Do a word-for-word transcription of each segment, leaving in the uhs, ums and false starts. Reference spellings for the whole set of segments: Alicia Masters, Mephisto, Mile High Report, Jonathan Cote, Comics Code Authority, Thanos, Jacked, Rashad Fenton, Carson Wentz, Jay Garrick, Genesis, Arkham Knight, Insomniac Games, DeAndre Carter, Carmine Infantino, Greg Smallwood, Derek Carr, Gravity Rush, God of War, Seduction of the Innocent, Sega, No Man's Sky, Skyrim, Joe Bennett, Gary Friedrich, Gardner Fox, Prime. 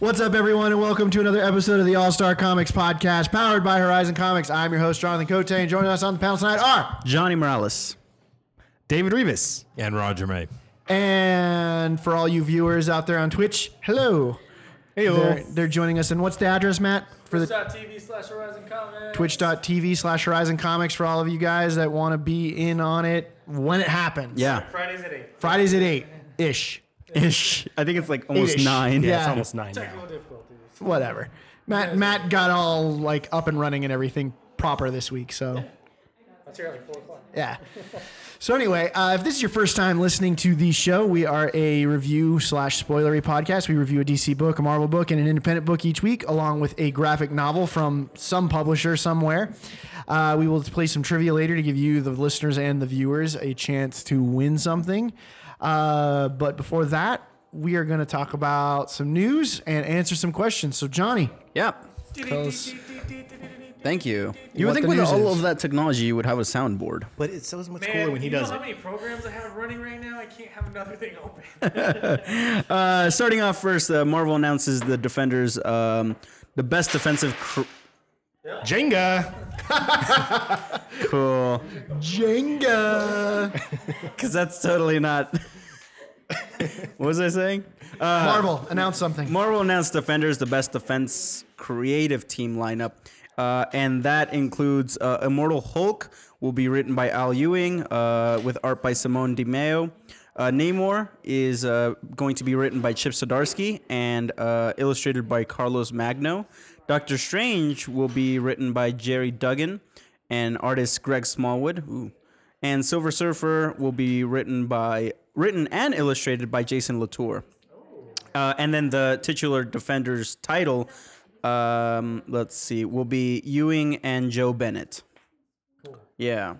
What's up, everyone, and welcome to another episode of the All-Star Comics Podcast, powered by Horizon Comics. I'm your host, Jonathan Cote, and joining us on the panel tonight are Johnny Morales, David Rivas, and Roger May. And for all you viewers out there on Twitch, hello. Hey, they're, they're joining us. And what's the address, Matt? Twitch.tv slash Horizon Comics. Twitch.tv slash Horizon Comics for all of you guys that want to be in on it when it happens. Yeah. Fridays at eight. Fridays at eight-ish. Ish. I think it's like almost Ish. nine. Yeah, yeah, it's almost nine. Technical now. Difficulties. Whatever. Matt Matt got all like up and running and everything proper this week, so. That's here at like four o'clock. Yeah. So anyway, uh, if this is your first time listening to the show, we are a review slash spoilery podcast. We review a D C book, a Marvel book, and an independent book each week, along with a graphic novel from some publisher somewhere. Uh, we will play some trivia later to give you, the listeners and the viewers, a chance to win something. Uh, but before that, we are going to talk about some news and answer some questions. So, Johnny. Yeah. Thank you. You would think with all of that technology, you would have a soundboard. But it's so much cooler when he does it. You know how many programs I have running right now? I can't have another thing open. uh, starting off first, uh, Marvel announces the Defenders, um, the best defensive... Cr- Yeah. Jenga. Cool. Jenga. Because that's totally not... What was I saying? Uh, Marvel announced something. Marvel announced Defenders, the best defense creative team lineup. Uh, and that includes uh, Immortal Hulk, will be written by Al Ewing, uh, with art by Simone DiMeo. Uh, Namor is uh, going to be written by Chip Zdarsky and uh, illustrated by Carlos Magno. Doctor Strange will be written by Jerry Duggan and artist Greg Smallwood. Ooh. And Silver Surfer will be written by written and illustrated by Jason Latour. Uh, and then the titular Defenders title, um, let's see, will be Ewing and Joe Bennett. Cool. Yeah.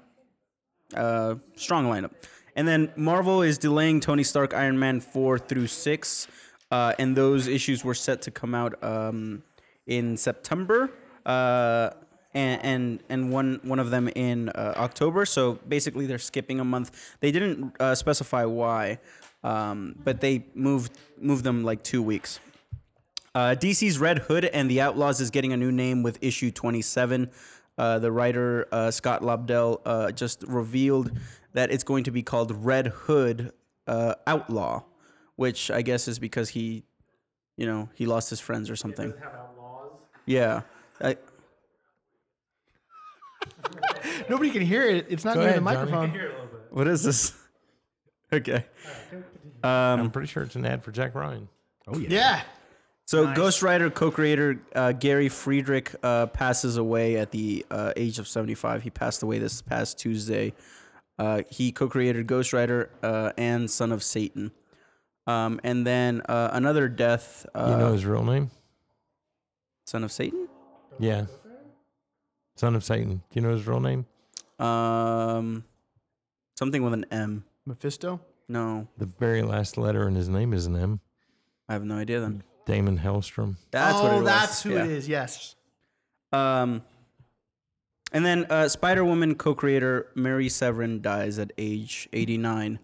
Uh, strong lineup. And then Marvel is delaying Tony Stark Iron Man four through six. Uh, and those issues were set to come out... Um, in September, uh, and, and and one one of them in uh, October. So basically they're skipping a month. They didn't uh, specify why, um, but they moved moved them like two weeks. Uh, D C's Red Hood and the Outlaws is getting a new name with issue twenty-seven. Uh, the writer, uh, Scott Lobdell, uh, just revealed that it's going to be called Red Hood uh, Outlaw, which I guess is because he, you know, he lost his friends or something. Yeah. I... Nobody can hear it. It's not Go near ahead, the microphone. What is this? Okay. Um, I'm pretty sure it's an ad for Jack Ryan. Oh, yeah. Yeah. So nice. Ghost Rider co-creator uh, Gary Friedrich uh, passes away at the uh, age of seventy-five. He passed away this past Tuesday. Uh, he co-created Ghost Rider uh, and Son of Satan. Um, and then uh, another death. Uh, you know his real name? Son of Satan? Yeah. Son of Satan. Do you know his real name? Um, something with an M. Mephisto? No. The very last letter in his name is an M. I have no idea then. Damon Hellstrom. That's oh, what it was. that's who yeah. it is, yes. Um, and then uh, Spider-Woman co-creator Mary Severin dies at age eighty-nine.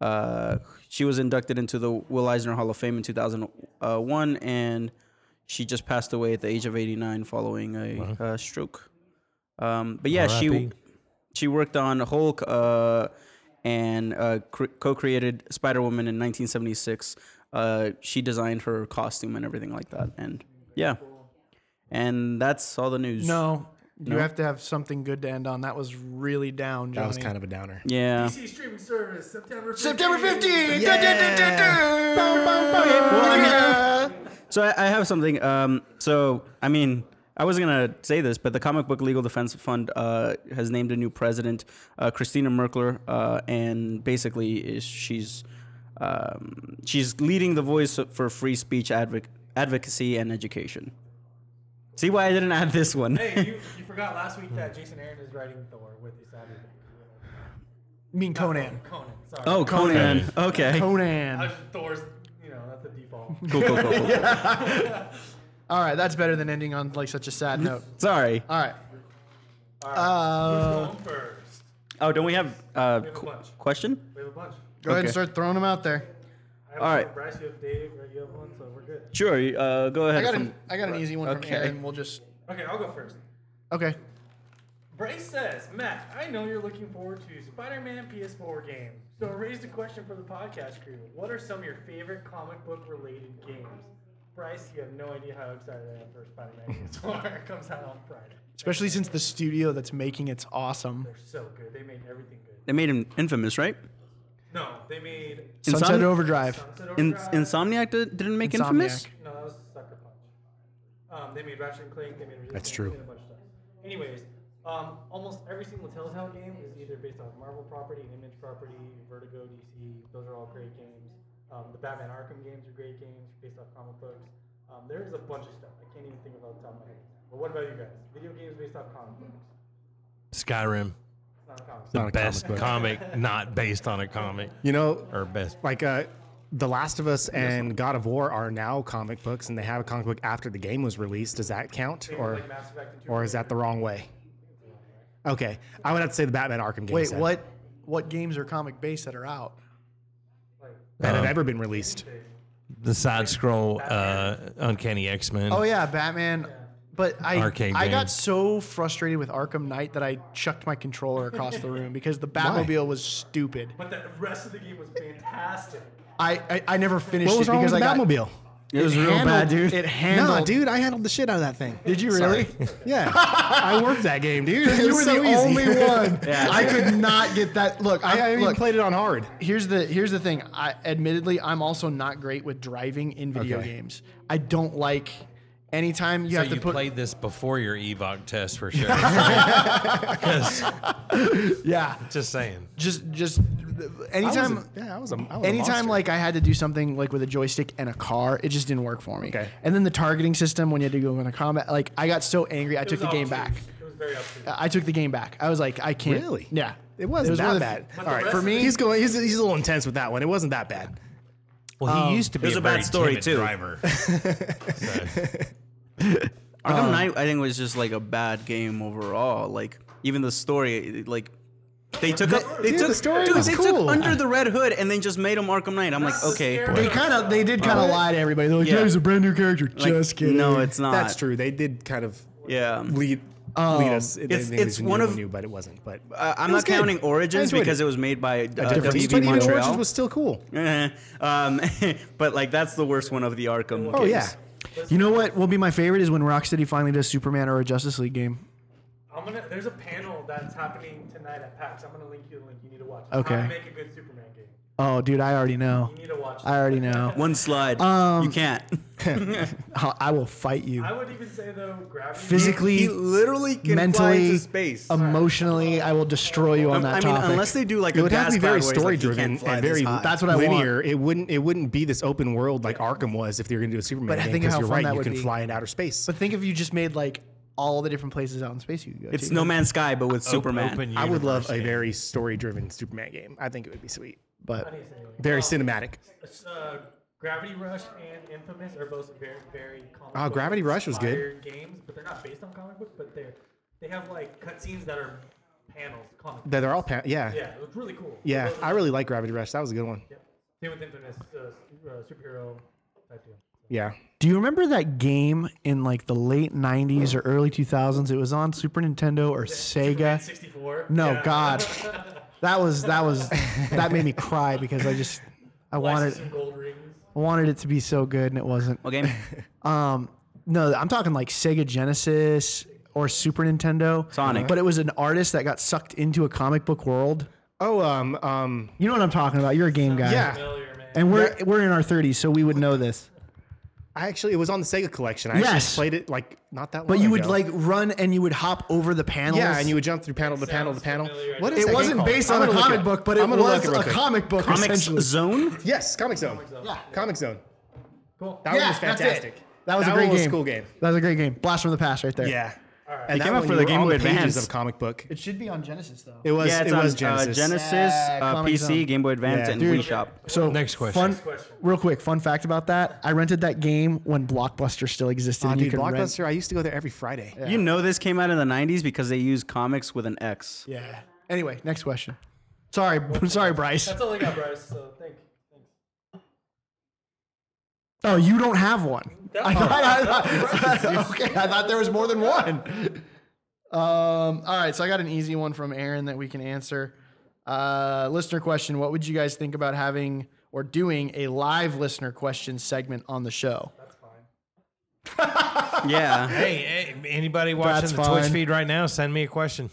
Uh, she was inducted into the Will Eisner Hall of Fame in two thousand one and... She just passed away at the age of eighty-nine following a wow. uh, stroke. Um, but yeah, R I P. she she worked on Hulk uh, and uh, cre- co-created Spider-Woman in nineteen seventy-six. Uh, she designed her costume and everything like that. And yeah, and that's all the news. No, you no? have to have something good to end on. That was really down, Johnny. That was kind of a downer. Yeah. D C streaming service, September fifteenth. September fifteenth! Yeah! So I, I have something. Um, so, I mean, I wasn't going to say this, but the Comic Book Legal Defense Fund uh, has named a new president, uh, Christina Merkler, uh, and basically is, she's um, she's leading the voice for free speech advoc- advocacy and education. See why I didn't add this one. Hey, you, you forgot last week that Jason Aaron is writing Thor with you Saturday. You mean Conan. Conan, Conan sorry. Oh, Conan. Conan. Okay. Conan. I was Thor's... That's the default. Cool, cool, cool. cool. Yeah. All right, that's better than ending on like such a sad note. Sorry. All right. All right. Uh, Who's going first? Oh, don't we have, uh, we have a qu- question? We have a bunch. Go okay. ahead and start throwing them out there. All right. Bryce, you have Dave, right? You have one, so we're good. Sure. Uh, go ahead. I got, from, an, I got an easy one okay. from Aaron. We'll just. Okay, I'll go first. Okay. Bryce says, Matt, I know you're looking forward to Spider-Man P S four game. So I raised a question for the podcast crew. What are some of your favorite comic book related games? Bryce, you have no idea how excited I am for Spider-Man P S four. It comes out on Friday. Especially since the studio that's making it's awesome. They're so good. They made everything good. They made him Infamous, right? No, they made... Sunset Insom- Overdrive. Sunset Overdrive. In- Insomniac did, didn't make Insomniac. Infamous? No, that was Sucker Punch. Um, they made Ratchet and Clank. They made Resistance. That's true. They made a bunch of stuff. Anyways, um, almost every single Telltale game is either based on Marvel property, an Image property, Vertigo, D C. Those are all great games. Um, the Batman Arkham games are great games based off comic books. Um, there's a bunch of stuff. I can't even think about the top of my head. But what about you guys? Video games based off comic books. Skyrim. It's not a comic. The best comic, comic not based on a comic. You know, or best. Like uh, The Last of Us and God of War are now comic books, and they have a comic book after the game was released. Does that count, or like Mass Effect and or is that the wrong way? Okay, I would have to say the Batman Arkham games. Wait, set. what? What games are comic based that are out that um, have ever been released? The side scroll, uh, Uncanny X-Men. Oh yeah, Batman. Yeah. But I Arcade I game. got so frustrated with Arkham Knight that I chucked my controller across the room because the Batmobile Why? was stupid. But the rest of the game was fantastic. I, I, I never finished what was it wrong because with I got Batmobile. It, it was handled, real bad, dude. It handled. No, dude, I handled the shit out of that thing. Did you really? Yeah, I worked that game, dude. It you was were so the easy. only one. Yeah. I could not get that. Look, I, I even look, played it on hard. Here's the here's the thing. I, admittedly, I'm also not great with driving in video okay. games. I don't like. Anytime you so have to you put. You played this before your Evoc test for sure. Yeah. Just saying. Just, just. Anytime. I was a, yeah, I was a. I was anytime a like I had to do something like with a joystick and a car, it just didn't work for me. Okay. And then the targeting system when you had to go into combat, like I got so angry, I it took the game obtuse. back. It was very obtuse. I took the game back. I was like, I can't. Really? Yeah. It wasn't it was that bad. All right, for me, he's going. He's, he's a little intense with that one. It wasn't that bad. Well, he um, used to be a, a bad story too. driver. Arkham Knight, I think, was just like a bad game overall. Like even the story, like they took the, up, they dude, took the story dude, was they cool. took Under the Red Hood and then just made him Arkham Knight. I'm That's like, okay, boy. they kind of they did kind of lie to everybody. They're like, yeah, he's a brand new character. Like, just kidding. No, it's not. That's true. They did kind of yeah lead. Um, lead us. It's, it's one of new, but it wasn't. But uh, I'm not good. counting Origins because it. it was made by uh, W B Montreal. Origins was still cool. um, but like that's the worst one of the Arkham. Oh games. yeah. You know what will be my favorite is when Rocksteady finally does Superman or a Justice League game. I'm gonna. There's a panel that's happening tonight at PAX. I'm gonna link you the link. You need to watch. It. Okay. How to make a good Superman game. Oh, dude, I already know. You need to watch. I already know. One slide. Um, you can't. I will fight you. I would even say though, gravity. Physically, he literally, can mentally, fly into space. Emotionally, I will destroy you on that I topic. I mean, unless they do like it a would have to be very story like driven and very. That's what I linear. want. It wouldn't. It wouldn't be this open world like Arkham was if they were going to do a Superman but game. Because you're right, you can be. fly in outer space. But think if you just made like all the different places out in space you could go. It's to. No man's sky, but with o- Superman. I would love game. a very story driven Superman game. I think it would be sweet, but very cinematic. Uh, Gravity Rush and Infamous are both very, very comic book. Oh, Gravity Rush was good. Games, but they're not based on comic books, but they're they have like cutscenes that are panels. Comic that they're all pan- yeah. Yeah, it looks really cool. Yeah, I really like Gravity Rush. That was a good one. Yeah. Same with Infamous, uh, uh, superhero type deal. Yeah. Do you remember that game in like the late nineties or early two thousands? It was on Super Nintendo or yeah, Sega. sixty-four No, yeah. God, that was that was that made me cry because I just I wanted. I wanted it to be so good, and it wasn't. Okay. Um, no, I'm talking like Sega Genesis or Super Nintendo. Sonic. But it was an artist that got sucked into a comic book world. Oh, um, um. You know what I'm talking about. You're a game guy. Yeah. Familiar, and we're yeah. we're in our thirties, so we would know this. I actually, it was on the Sega collection. I yes. actually played it like not that long ago. But you would like run and you would hop over the panels. Yeah, and you would jump through panel to panel to panel. What is it? It wasn't based on a comic book, but it was a comic book. Comic Zone? Yes, Comic Zone. Yeah, Comic Zone. Cool. That one was fantastic. That was a great game. That was a cool game. That was a great game. Blast from the past, right there. Yeah. All right. It came out for the Game Boy Advance of a comic book. It should be on Genesis though. It was. Yeah, it was Genesis. Genesis, P C, Game Boy Advance, and Wii Shop. So next question. Fun, real quick, fun fact about that: I rented that game when Blockbuster still existed. Oh, dude, Blockbuster! Rent. I used to go there every Friday. Yeah. You know this came out in the nineties because they used comics with an X. Yeah. Anyway, next question. Sorry, sorry, Bryce. That's all I got, Bryce. So thank you. Oh, you don't have one. No. I thought, I thought, I thought, okay, I thought there was more than one. Um, all right, so I got an easy one from Aaron that we can answer. Uh, listener question, what would you guys think about having or doing a live listener question segment on the show? That's fine. Yeah. Hey, hey, anybody watching That's the fine. Twitch feed right now, send me a question.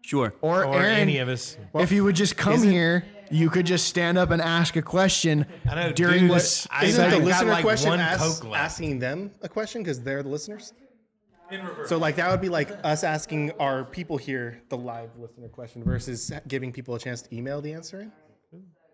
Sure. Or, or Aaron, any of us. Well, if you would just come here, you could just stand up and ask a question I know, during dude, this. Isn't the listener like question ask, asking them a question because they're the listeners? In reverse. So like that would be like us asking our people here the live listener question versus giving people a chance to email the answer in?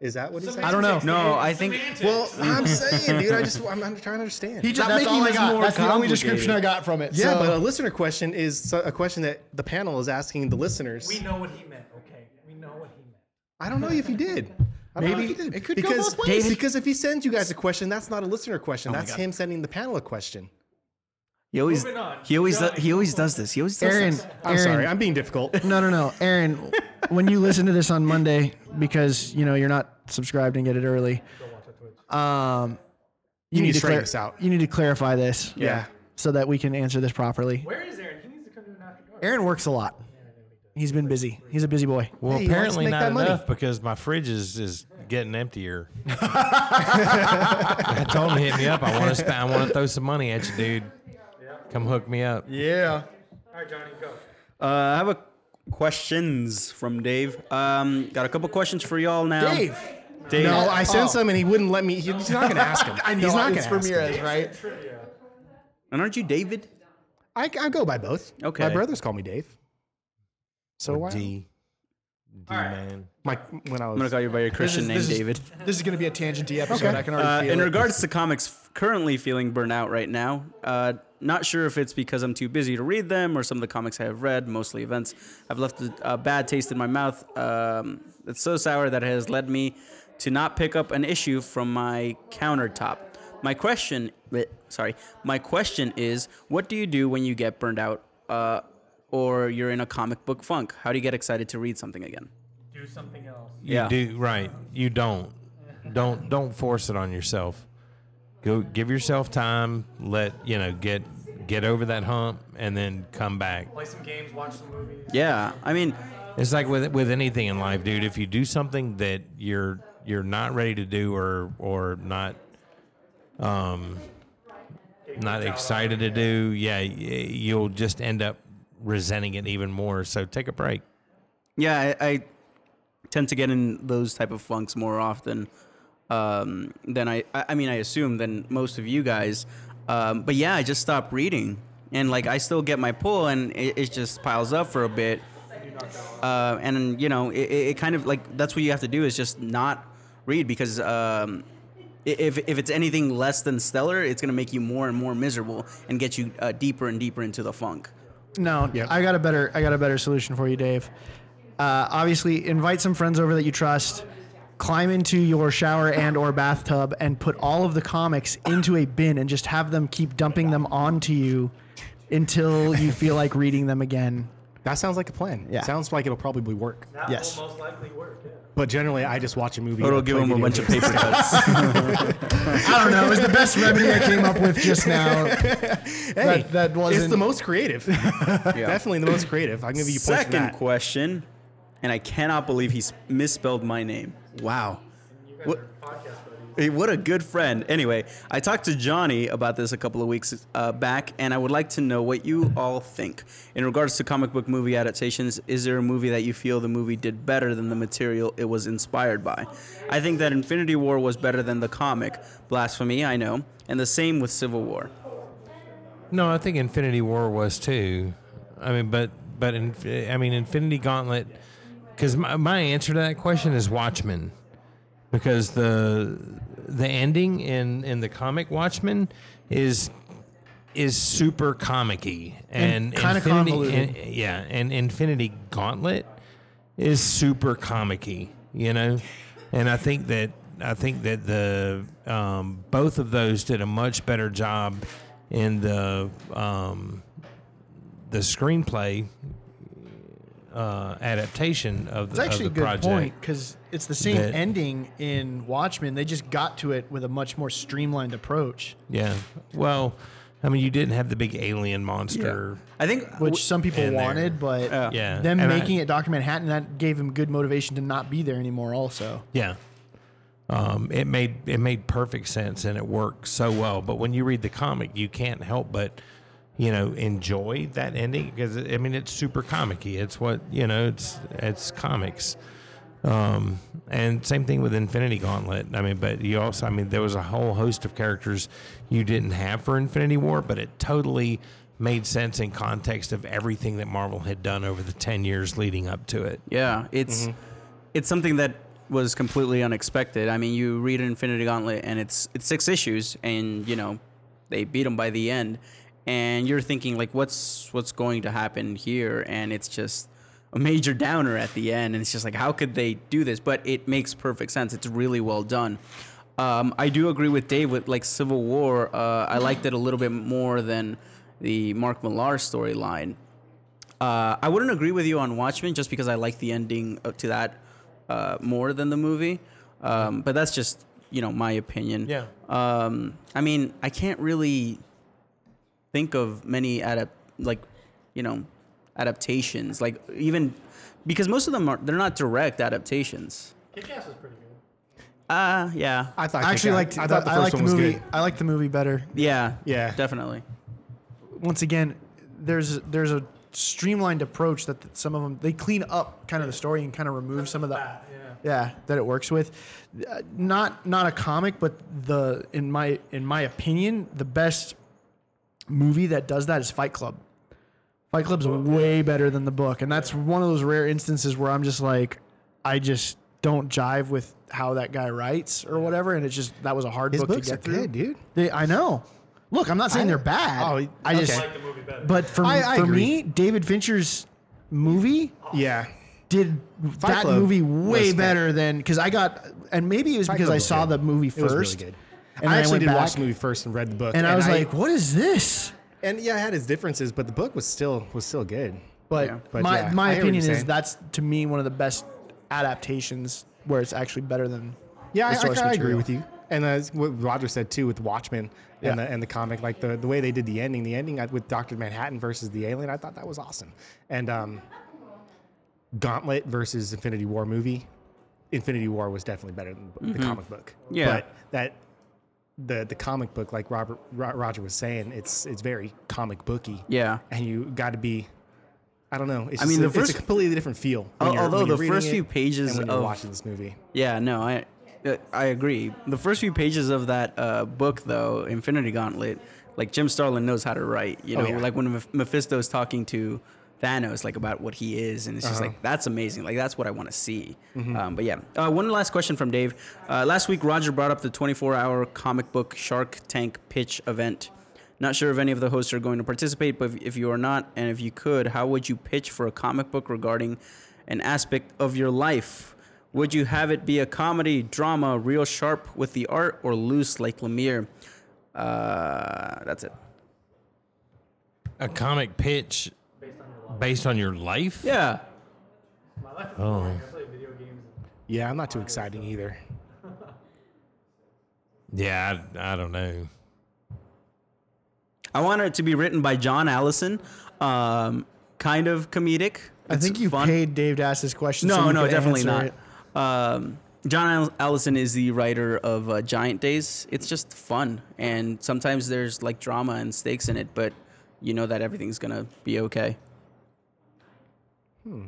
Is that what he's saying? I don't know. No, I think. Semantics. Well, I'm saying, dude, I just, I'm, I'm trying to understand. He just, that's all I got. That's the only description I got from it. Yeah, so. But a listener question is a question that the panel is asking the listeners. We know what he meant, okay? We know what he meant. I don't know if he did. I don't Maybe know if he did. It could because, go both ways. Because if he sends you guys a question, that's not a listener question. Oh that's him sending the panel a question. He always, he always, do, he always does this. He always does Aaron, this. I'm Aaron, sorry, I'm being difficult. No, no, no, Aaron. When you listen to this on Monday, because you know you're not subscribed and get it early, um, you, you need, need to clear this out. You need to clarify this, yeah, yeah, so that we can answer this properly. Where is Aaron? He needs to come to an after dark. Aaron works a lot. He's been busy. He's a busy boy. Well, hey, apparently not enough because my fridge is, is getting emptier. I told him to hit me up. I want to spend. I want to throw some money at you, dude. Come hook me up. Yeah. All right, Johnny, go. Uh, I have a questions from Dave. Um, got a couple questions for y'all now. Dave. Dave. No, I sent some oh. and he wouldn't let me. He, he's not gonna ask him. I know. He's not it's gonna Ramirez, ask him. Right? And aren't you David? I, I go by both. Okay. My brothers call me Dave. So why? D. D All right. Man. My, when I was, I'm gonna call you by your Christian is, name, is, David. This is gonna be a tangenty episode. Okay. I can already uh, feel in it. In regards to comics, currently feeling burnout right now. Uh, Not sure if it's because I'm too busy to read them or some of the comics I have read, mostly events. I've left a bad taste in my mouth. Um, it's so sour that it has led me to not pick up an issue from my countertop. My question, sorry, my question is, what do you do when you get burned out uh, or you're in a comic book funk? How do you get excited to read something again? Do something else. You yeah. do, right. You don't. Don't, don't force it on yourself. Go give yourself time, let, you know, get get over that hump, and then come back. Play some games, watch some movies. Yeah, I mean, it's like with with anything in life, dude. If you do something that you're you're not ready to do or or not um not excited to do, yeah, you'll just end up resenting it even more. So take a break. Yeah, I, I tend to get in those type of funks more often. Um, then I, I mean, I assume than most of you guys. Um, but yeah, I just stopped reading and like, I still get my pull and it, it just piles up for a bit. Uh, and you know, it, it kind of like, that's what you have to do is just not read because, um, if, if it's anything less than stellar, it's going to make you more and more miserable and get you uh, deeper and deeper into the funk. No, yep. I got a better, I got a better solution for you, Dave. Uh, obviously invite some friends over that you trust. Climb into your shower and or bathtub and put all of the comics into a bin and just have them keep dumping them onto you until you feel like reading them again. That sounds like a plan. Yeah. Sounds like it'll probably work. That yes. will most likely work, yeah. But generally, I just watch a movie. It'll give them a bunch games. Of paper cuts. I don't know. It was the best remedy I came up with just now. Hey, that, that wasn't... It's the most creative. Yeah. Definitely the most creative. I'll give you points for that. Second question, and I cannot believe he misspelled my name. Wow. What, what a good friend. Anyway, I talked to Johnny about this a couple of weeks uh, back, and I would like to know what you all think. In regards to comic book movie adaptations, is there a movie that you feel the movie did better than the material it was inspired by? I think that Infinity War was better than the comic. Blasphemy, I know. And the same with Civil War. No, I think Infinity War was too. I mean, but, but in, I mean, Infinity Gauntlet... Because my, my answer to that question is Watchmen, because the the ending in, in the comic Watchmen is is super comic-y. And, and kind of convoluted. And, yeah, and Infinity Gauntlet is super comic-y, you know. And I think that I think that the um, both of those did a much better job in the um, the screenplay. uh, adaptation of the project. It's actually a good project point, because it's the same that, ending in Watchmen. They just got to it with a much more streamlined approach. Yeah. Well, I mean, you didn't have the big alien monster. Yeah. I think which some people wanted, there. but uh, yeah. them and making I, it Doctor Manhattan, that gave him good motivation to not be there anymore also. Yeah. Um, it made it made perfect sense, and it worked so well. But when you read the comic, you can't help but, you know, enjoy that ending, because I mean it's super comic-y. It's what you know. It's it's comics, um, and same thing with Infinity Gauntlet. I mean, but you also I mean there was a whole host of characters you didn't have for Infinity War, but it totally made sense in context of everything that Marvel had done over the ten years leading up to it. Yeah, it's mm-hmm. it's something that was completely unexpected. I mean, you read Infinity Gauntlet, and it's it's six issues, and you know they beat them by the end, and you're thinking like, what's what's going to happen here? And it's just a major downer at the end, and it's just like, how could they do this? But it makes perfect sense. It's really well done. Um, I do agree with Dave with like Civil War. Uh, I liked it a little bit more than the Mark Millar storyline. Uh, I wouldn't agree with you on Watchmen just because I like the ending to that. Uh, more than the movie, um, but that's just you know my opinion. Yeah. Um, I mean, I can't really think of many adapt like you know adaptations like even because most of them are they're not direct adaptations. Kick-Ass is pretty good. Uh yeah. I thought I actually liked. I thought the first one was good. I liked the movie better. Yeah. Yeah. Definitely. Once again, there's there's a. streamlined approach that th- some of them they clean up kind of the story and kind of remove some of the yeah, yeah that it works with. Uh, not not a comic, but the in my in my opinion the best movie that does that is Fight Club. Fight Club's way better than the book, and that's one of those rare instances where I'm just like, I just don't jive with how that guy writes or whatever, and it's just that was a hard His book to get through. Good, dude. They, I know. Look, I'm not saying I, they're bad. Oh, I okay. just like the movie better. But for, I, I for me, David Fincher's movie, yeah, did Fight that Club movie way better than because I got and maybe it was Fight because Club I saw good. the movie first. It was really good. And I actually I did back, watch the movie first and read the book, and, and I was I, like, "What is this?" And yeah, it had its differences, but the book was still was still good. But, yeah. but my yeah, my opinion is that's to me one of the best adaptations where it's actually better than yeah. The source I, I, I agree with you. And as what Roger said too with Watchmen yeah. and the and the comic, like the, the way they did the ending, the ending with Doctor Manhattan versus the alien, I thought that was awesome. And um, Gauntlet versus Infinity War movie, Infinity War was definitely better than the mm-hmm. comic book. Yeah, but that the the comic book, like Robert Ro- Roger was saying, it's it's very comic booky. Yeah, and you got to be. I don't know. It's I mean, the a, first, it's a completely different feel. Although the first few pages and when you're of watching this movie. Yeah, no, I. I agree. The first few pages of that uh, book, though, Infinity Gauntlet, like Jim Starlin knows how to write. You know, oh, yeah. like when Mephisto's talking to Thanos, like about what he is, and it's just uh-huh. like that's amazing. Like that's what I want to see. Mm-hmm. Um, but yeah, uh, one last question from Dave. Uh, last week, Roger brought up the twenty-four hour comic book Shark Tank pitch event. Not sure if any of the hosts are going to participate, but if you are not, and if you could, how would you pitch for a comic book regarding an aspect of your life? Would you have it be a comedy, drama, real sharp with the art, or loose like Lemire? Uh, that's it. A comic pitch based on your life? Based on your life? Yeah. My life is boring. I play video games. Yeah, I'm not too exciting either. yeah, I, I don't know. I want it to be written by John Allison, um, kind of comedic. I it's think you fun. paid Dave to ask this question. No, so no, definitely not. It. Um, John Allison is the writer of uh, Giant Days. It's just fun, and sometimes there's like drama and stakes in it, but you know that everything's gonna be okay. Hmm.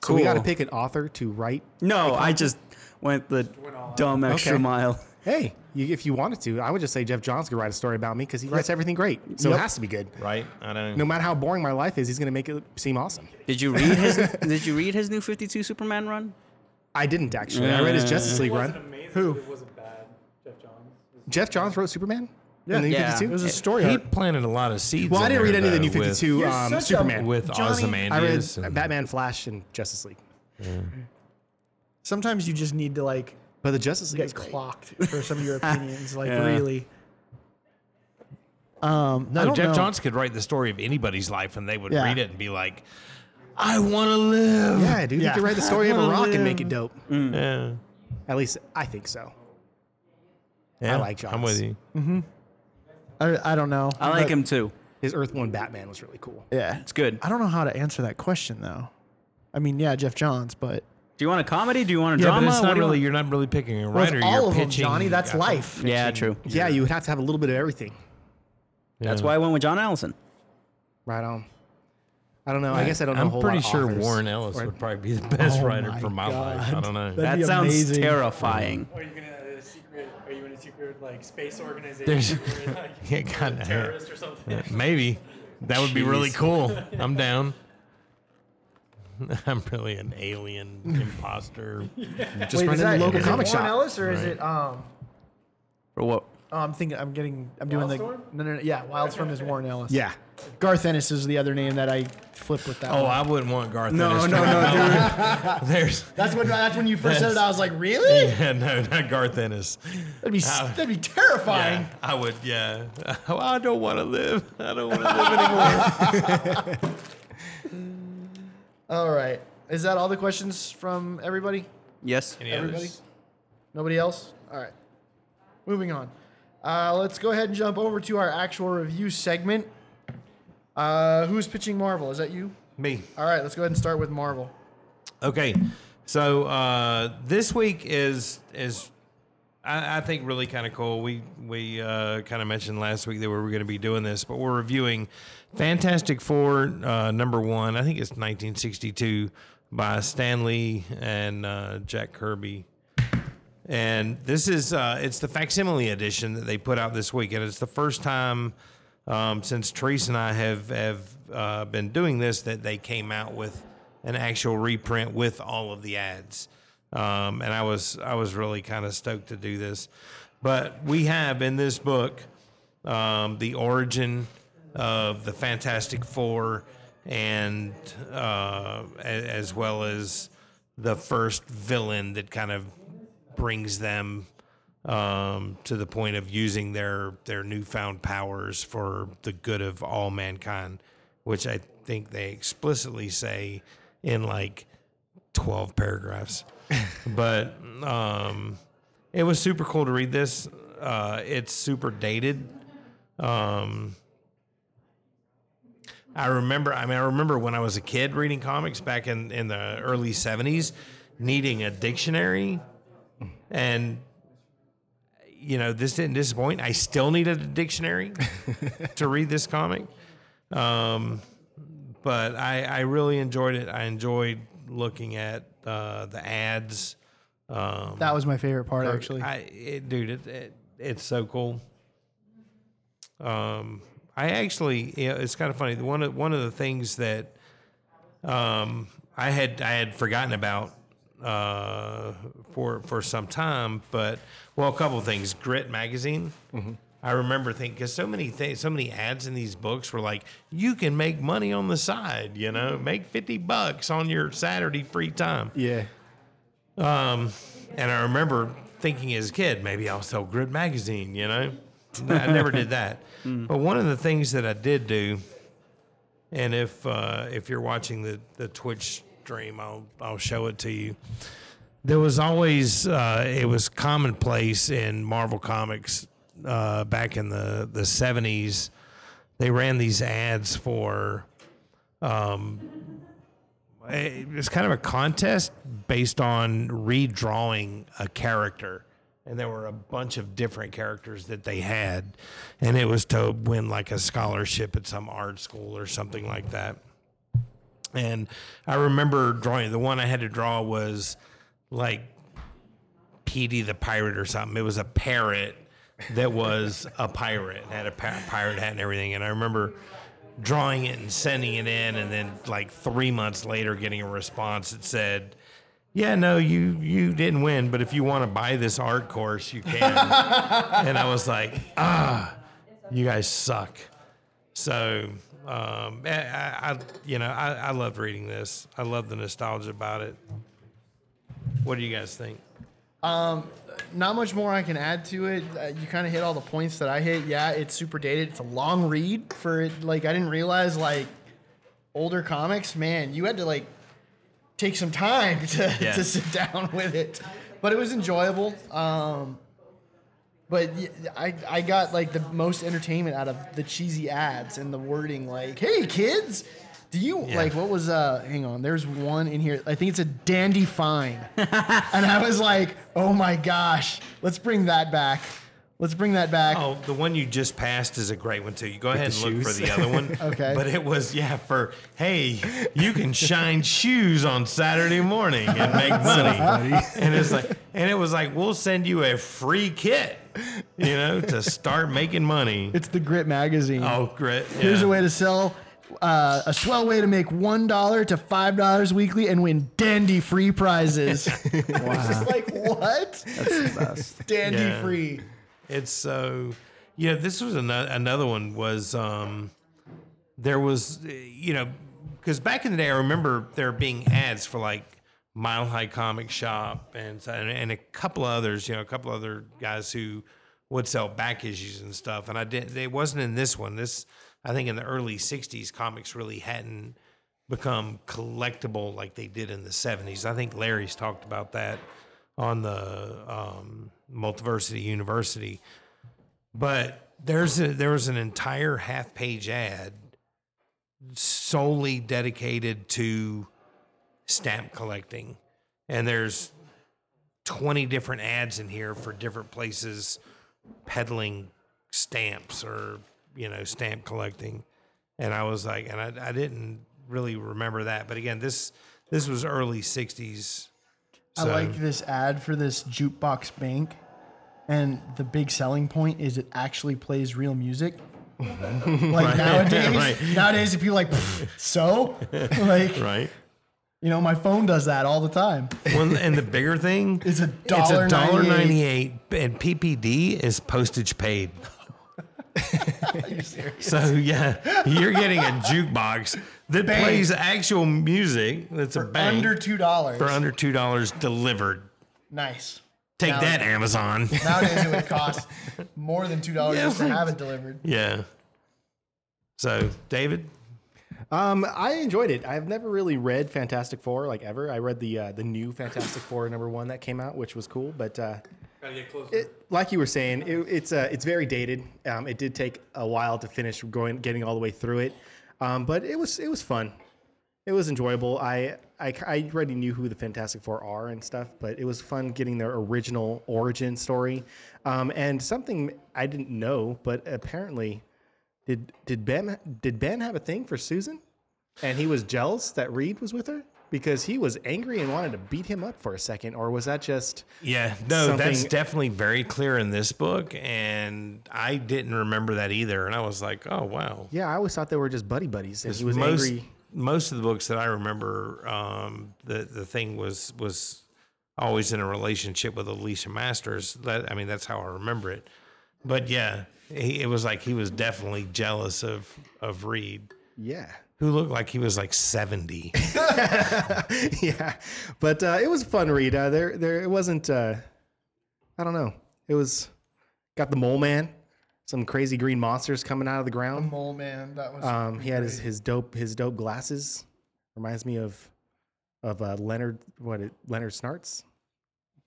Cool. So we got to pick an author to write. No, I just went the just went dumb out. extra okay. mile. Hey, you, if you wanted to, I would just say Jeff Johns could write a story about me because he writes everything great, so yep. it has to be good, right? I don't. No matter how boring my life is, he's gonna make it seem awesome. Did you read his? did you read his new fifty-two Superman run? I didn't actually. Yeah. I read his Justice League run. Amazing, Who? It wasn't bad. Jeff Johns. Jeff Johns wrote Superman. Yeah, in the New yeah. fifty-two. It was a story. He art. planted a lot of seeds. Well, I didn't read any of the New fifty-two um, Superman with Ozymandias. I read Batman, Flash, and Justice League. Yeah. Sometimes you just need to like. But the Justice League get is clocked great. for some of your opinions. Like yeah. really. Um, no, Jeff know. Johns could write the story of anybody's life, and they would yeah. read it and be like. I want to live. Yeah, dude. Yeah. You can write the story of Iraq live. and make it dope. Mm. Yeah. At least I think so. Yeah, I like John. I'm with you. Mm-hmm. I, I don't know. I like him too. His Earth One Batman was really cool. Yeah. It's good. I don't know how to answer that question though. I mean, yeah, Jeff Johns, but... Do you want a comedy? Do you want a yeah, drama? But it's not really, you're not really picking a writer. Well, all you're of pitching, them, Johnny. That's life. Pitching. Yeah, true. Yeah, you would have to have a little bit of everything. Yeah. That's why I went with John Allison. Right on. I don't know. Yeah. I guess I don't know I'm a whole lot of sure authors. I'm pretty sure Warren Ellis or, would probably be the best oh writer my for my God. life. I don't know. That'd that sounds amazing. terrifying. Are you going to have a secret, are you in a secret like, space organization? There's, where, like, yeah, God, a terrorist or something? Yeah, maybe. That would Jeez. be really cool. I'm down. I'm really an alien imposter. Yeah. Just Wait, is that local comic shop? Warren Ellis or right. is it um? Or what? Oh, I'm thinking. I'm getting. I'm doing the. No, no, no. Yeah, Wildstorm is Warren Ellis. Yeah. Garth Ennis is the other name that I flip with that. Oh, one. I wouldn't want Garth no, Ennis. No, no, no, dude. There's. That's when. That's when you first said it. I was like, really? Yeah, no, not Garth Ennis. That'd be. I, that'd be terrifying. Yeah, I would. Yeah. Oh, I don't want to live. I don't want to live anymore. All right. Is that all the questions from everybody? Yes. Any everybody? Others? Nobody else? All right. Moving on. Uh, let's go ahead and jump over to our actual review segment. Uh, who's pitching Marvel? Is that you? Me. All right. Let's go ahead and start with Marvel. Okay. So uh, this week is is I, I think really kind of cool. We we uh, kind of mentioned last week that we were going to be doing this, but we're reviewing Fantastic Four uh, number one. I think it's nineteen sixty-two by Stan Lee and uh, Jack Kirby. And this is uh, it's the facsimile edition that they put out this week, and it's the first time um, since Therese and I have have uh, been doing this that they came out with an actual reprint with all of the ads. Um, and I was I was really kind of stoked to do this, but we have in this book um, the origin of the Fantastic Four, and uh, as well as the first villain that kind of brings them um, to the point of using their their newfound powers for the good of all mankind, which I think they explicitly say in like twelve paragraphs. But um, it was super cool to read this. Uh, it's super dated. Um, I remember. I mean, I remember when I was a kid reading comics back in, in the early seventies, needing a dictionary, and you know this didn't disappoint. I still needed a dictionary to read this comic, um, but I, I really enjoyed it. I enjoyed looking at. Uh, the ads. Um, that was my favorite part, or, actually. I, it, dude, it, it, it's so cool. Um, I actually, you know, it's kind of funny. One of one of the things that um, I had I had forgotten about uh, for for some time, but well, a couple of things. Grit magazine. Mm-hmm. I remember thinking because so many things, so many ads in these books were like, you can make money on the side, you know, make fifty bucks on your Saturday free time. Yeah. Um, and I remember thinking as a kid, maybe I'll sell Grid magazine, you know. I never did that. Mm. But one of the things that I did do, and if uh, if you're watching the, the Twitch stream, I'll I'll show it to you. There was always uh, it was commonplace in Marvel Comics. Uh, back in the, the seventies, they ran these ads for um, a, it's kind of a contest based on redrawing a character, and there were a bunch of different characters that they had, and it was to win like a scholarship at some art school or something like that. And I remember drawing the one I had to draw was like Petey the Pirate or something. It was a parrot that was a pirate, had a pirate hat and everything. And I remember drawing it and sending it in, and then like three months later getting a response that said, yeah, no, you you didn't win, but if you want to buy this art course, you can. And I was like, ah, you guys suck. So, um, I, I you know, I, I loved reading this. I love the nostalgia about it. What do you guys think? Um, not much more I can add to it. Uh, you kind of hit all the points that I hit. Yeah, it's super dated. It's a long read for it. Like I didn't realize like older comics, man, you had to like take some time to, yeah. to sit down with it. But it was enjoyable. Um, but I I got like the most entertainment out of the cheesy ads and the wording like, hey, kids, do you yeah. like what was uh hang on, there's one in here. I think it's a Dandy Fine. And I was like, oh my gosh, let's bring that back. Let's bring that back. Oh, the one you just passed is a great one, too. You go With ahead and look shoes. for the other one. Okay. But it was, yeah, for, hey, you can shine shoes on Saturday morning and make money. and it's like, And it was like, we'll send you a free kit, you know, to start making money. It's the Grit magazine. Oh, Grit. Yeah. Here's a way to sell, uh, a swell way to make one dollar to five dollars weekly and win dandy free prizes. Wow. It's just like, what? That's the best. Dandy yeah. free. It's so, yeah, this was another, another one was, um, there was, you know, because back in the day, I remember there being ads for like Mile High Comic Shop and, and a couple others, you know, a couple other guys who would sell back issues and stuff. And I didn't, it wasn't in this one. This, I think in the early sixties, comics really hadn't become collectible like they did in the seventies. I think Larry's talked about that on the, um, Multiversity University, but there's a, there was an entire half page ad solely dedicated to stamp collecting, and there's twenty different ads in here for different places peddling stamps or, you know, stamp collecting. And I was like, and I, I didn't really remember that, but again, this this was early sixties. So. I like this ad for this jukebox bank, and the big selling point is it actually plays real music. Like right. nowadays, right. nowadays people are like, so? Like, right. You know, my phone does that all the time. Well, and the bigger thing is a dollar it's one dollar ninety-eight, and P P D is postage paid. Are you serious? So yeah, you're getting a jukebox that bank. plays actual music. That's for a bank under two dollars for under two dollars delivered. Nice. Take nowadays, that, Amazon. Nowadays it would cost more than two dollars yeah. just to have it delivered. Yeah. So David, um, I enjoyed it. I've never really read Fantastic Four like ever. I read the uh, the new Fantastic Four number one that came out, which was cool, but. Uh, It, like you were saying, it, it's uh, it's very dated. Um, it did take a while to finish going, getting all the way through it, um, but it was it was fun. It was enjoyable. I, I I already knew who the Fantastic Four are and stuff, but it was fun getting their original origin story, um, and something I didn't know, but apparently, did did Ben did Ben have a thing for Susan, and he was jealous that Reed was with her? Because he was angry and wanted to beat him up for a second, or was that just yeah? No, something... that's definitely very clear in this book, and I didn't remember that either. And I was like, oh wow. Yeah, I always thought they were just buddy buddies. And he was most, angry. Most of the books that I remember, um, the the thing was was always in a relationship with Alicia Masters. That I mean, that's how I remember it. But yeah, he, it was like he was definitely jealous of of Reed. Yeah. Who looked like he was like seventy. Yeah, but uh, it was a fun read. Uh, there, there. It wasn't. Uh, I don't know. It was got the Mole Man, some crazy green monsters coming out of the ground. The Mole Man. That was. Um, he had his, his dope his dope glasses. Reminds me of of uh, Leonard what it, Leonard Snartz.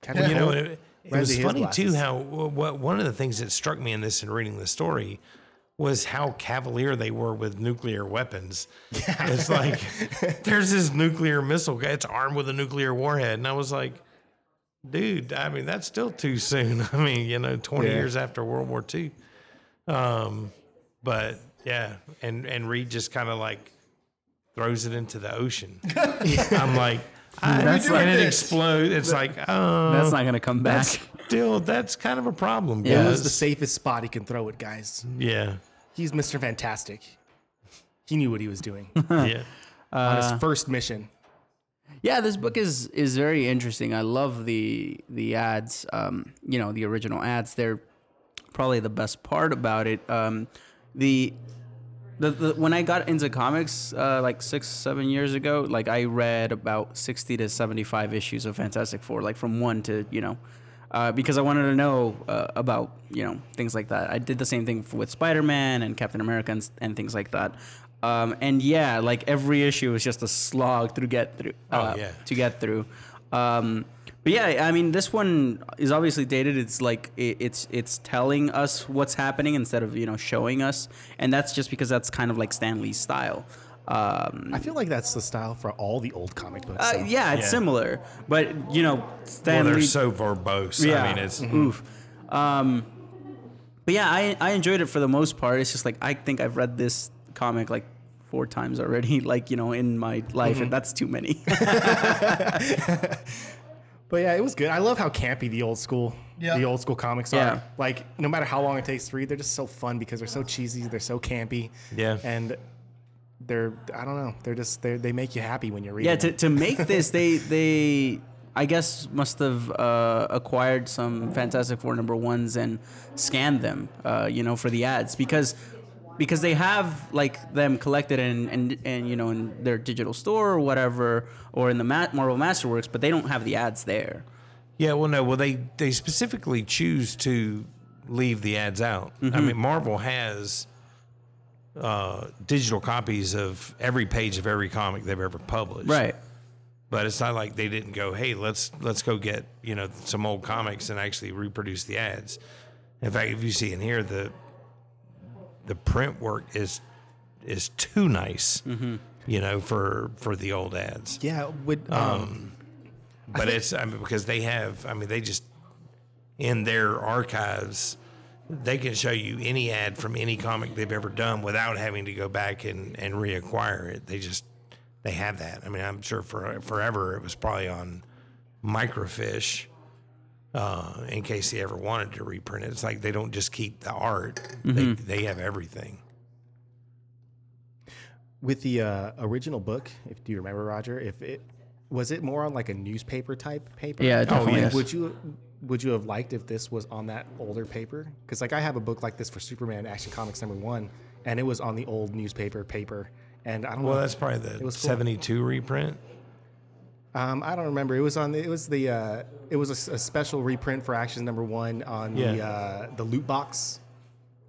Captain you know, it, it, it was funny glasses. too. How what one of the things that struck me in this and reading the story. Was how cavalier they were with nuclear weapons. Yeah. It's like, there's this nuclear missile. It's armed with a nuclear warhead. And I was like, dude, I mean, that's still too soon. I mean, you know, twenty yeah. years after World War Two. Um, but, yeah, and, and Reed just kind of, like, throws it into the ocean. I'm like, I, that's and it this. explodes. It's that, like, oh. That's not going to come back. Still, that's kind of a problem, guys. Yeah, it was the safest spot he can throw it, guys. Yeah. He's Mister Fantastic. He knew what he was doing. Yeah. Uh, on his first mission. Yeah, this book is is very interesting. I love the the ads, um, you know, the original ads. They're probably the best part about it. Um, the... The, the, when I got into comics uh, like six, seven years ago, like I read about sixty to seventy-five issues of Fantastic Four, like from one to, you know, uh, because I wanted to know uh, about, you know, things like that. I did the same thing with Spider-Man and Captain America and, and things like that. Um, and yeah, like every issue was just a slog to get through. Uh, oh, yeah. To get through. Um, but yeah, I mean, this one is obviously dated. It's like it, it's it's telling us what's happening instead of, you know, showing us, and that's just because that's kind of like Stan Lee's style. Um, I feel like that's the style for all the old comic books. Uh, yeah, it's yeah. similar, but you know, Stan well, they're Lee, so verbose. Yeah. I mean, it's mm-hmm. oof. Um, but yeah, I I enjoyed it for the most part. It's just like I think I've read this comic like four times already, like, you know, in my life, mm-hmm. and that's too many. But yeah, it was good. I love how campy the old school, yeah. the old school comics yeah. are. Like, no matter how long it takes to read, they're just so fun because they're so cheesy, they're so campy. Yeah, and they're I don't know, they're just they they make you happy when you're reading. Yeah, to to make this, they they I guess must have uh, acquired some Fantastic Four number ones and scanned them, uh, you know, for the ads because. Because they have like them collected in and and you know in their digital store or whatever or in the Ma- Marvel Masterworks, but they don't have the ads there. Yeah, well, no, well they, they specifically choose to leave the ads out. Mm-hmm. I mean, Marvel has uh, digital copies of every page of every comic they've ever published, right? But it's not like they didn't go, hey, let's let's go get you know some old comics and actually reproduce the ads. In fact, if you see in here the The print work is is too nice, mm-hmm. you know, for for the old ads. Yeah, would um, um, but it's I mean because they have I mean they just in their archives they can show you any ad from any comic they've ever done without having to go back and, and reacquire it. They just they have that. I mean, I'm sure for forever it was probably on microfiche. Uh, in case they ever wanted to reprint it. It's like they don't just keep the art. Mm-hmm. They they have everything. With the uh, original book, if do you remember, Roger, if it was it more on like a newspaper type paper? Yeah, definitely. Oh, yes. Would you would you have liked if this was on that older paper? Because like I have a book like this for Superman Action Comics number one, and it was on the old newspaper paper. And I don't well, know. Well, that's probably the seventy-two cool. reprint. Um, I don't remember. It was on. The, it was the. Uh, it was a, a special reprint for Action Number One on yeah. the uh, the Loot Box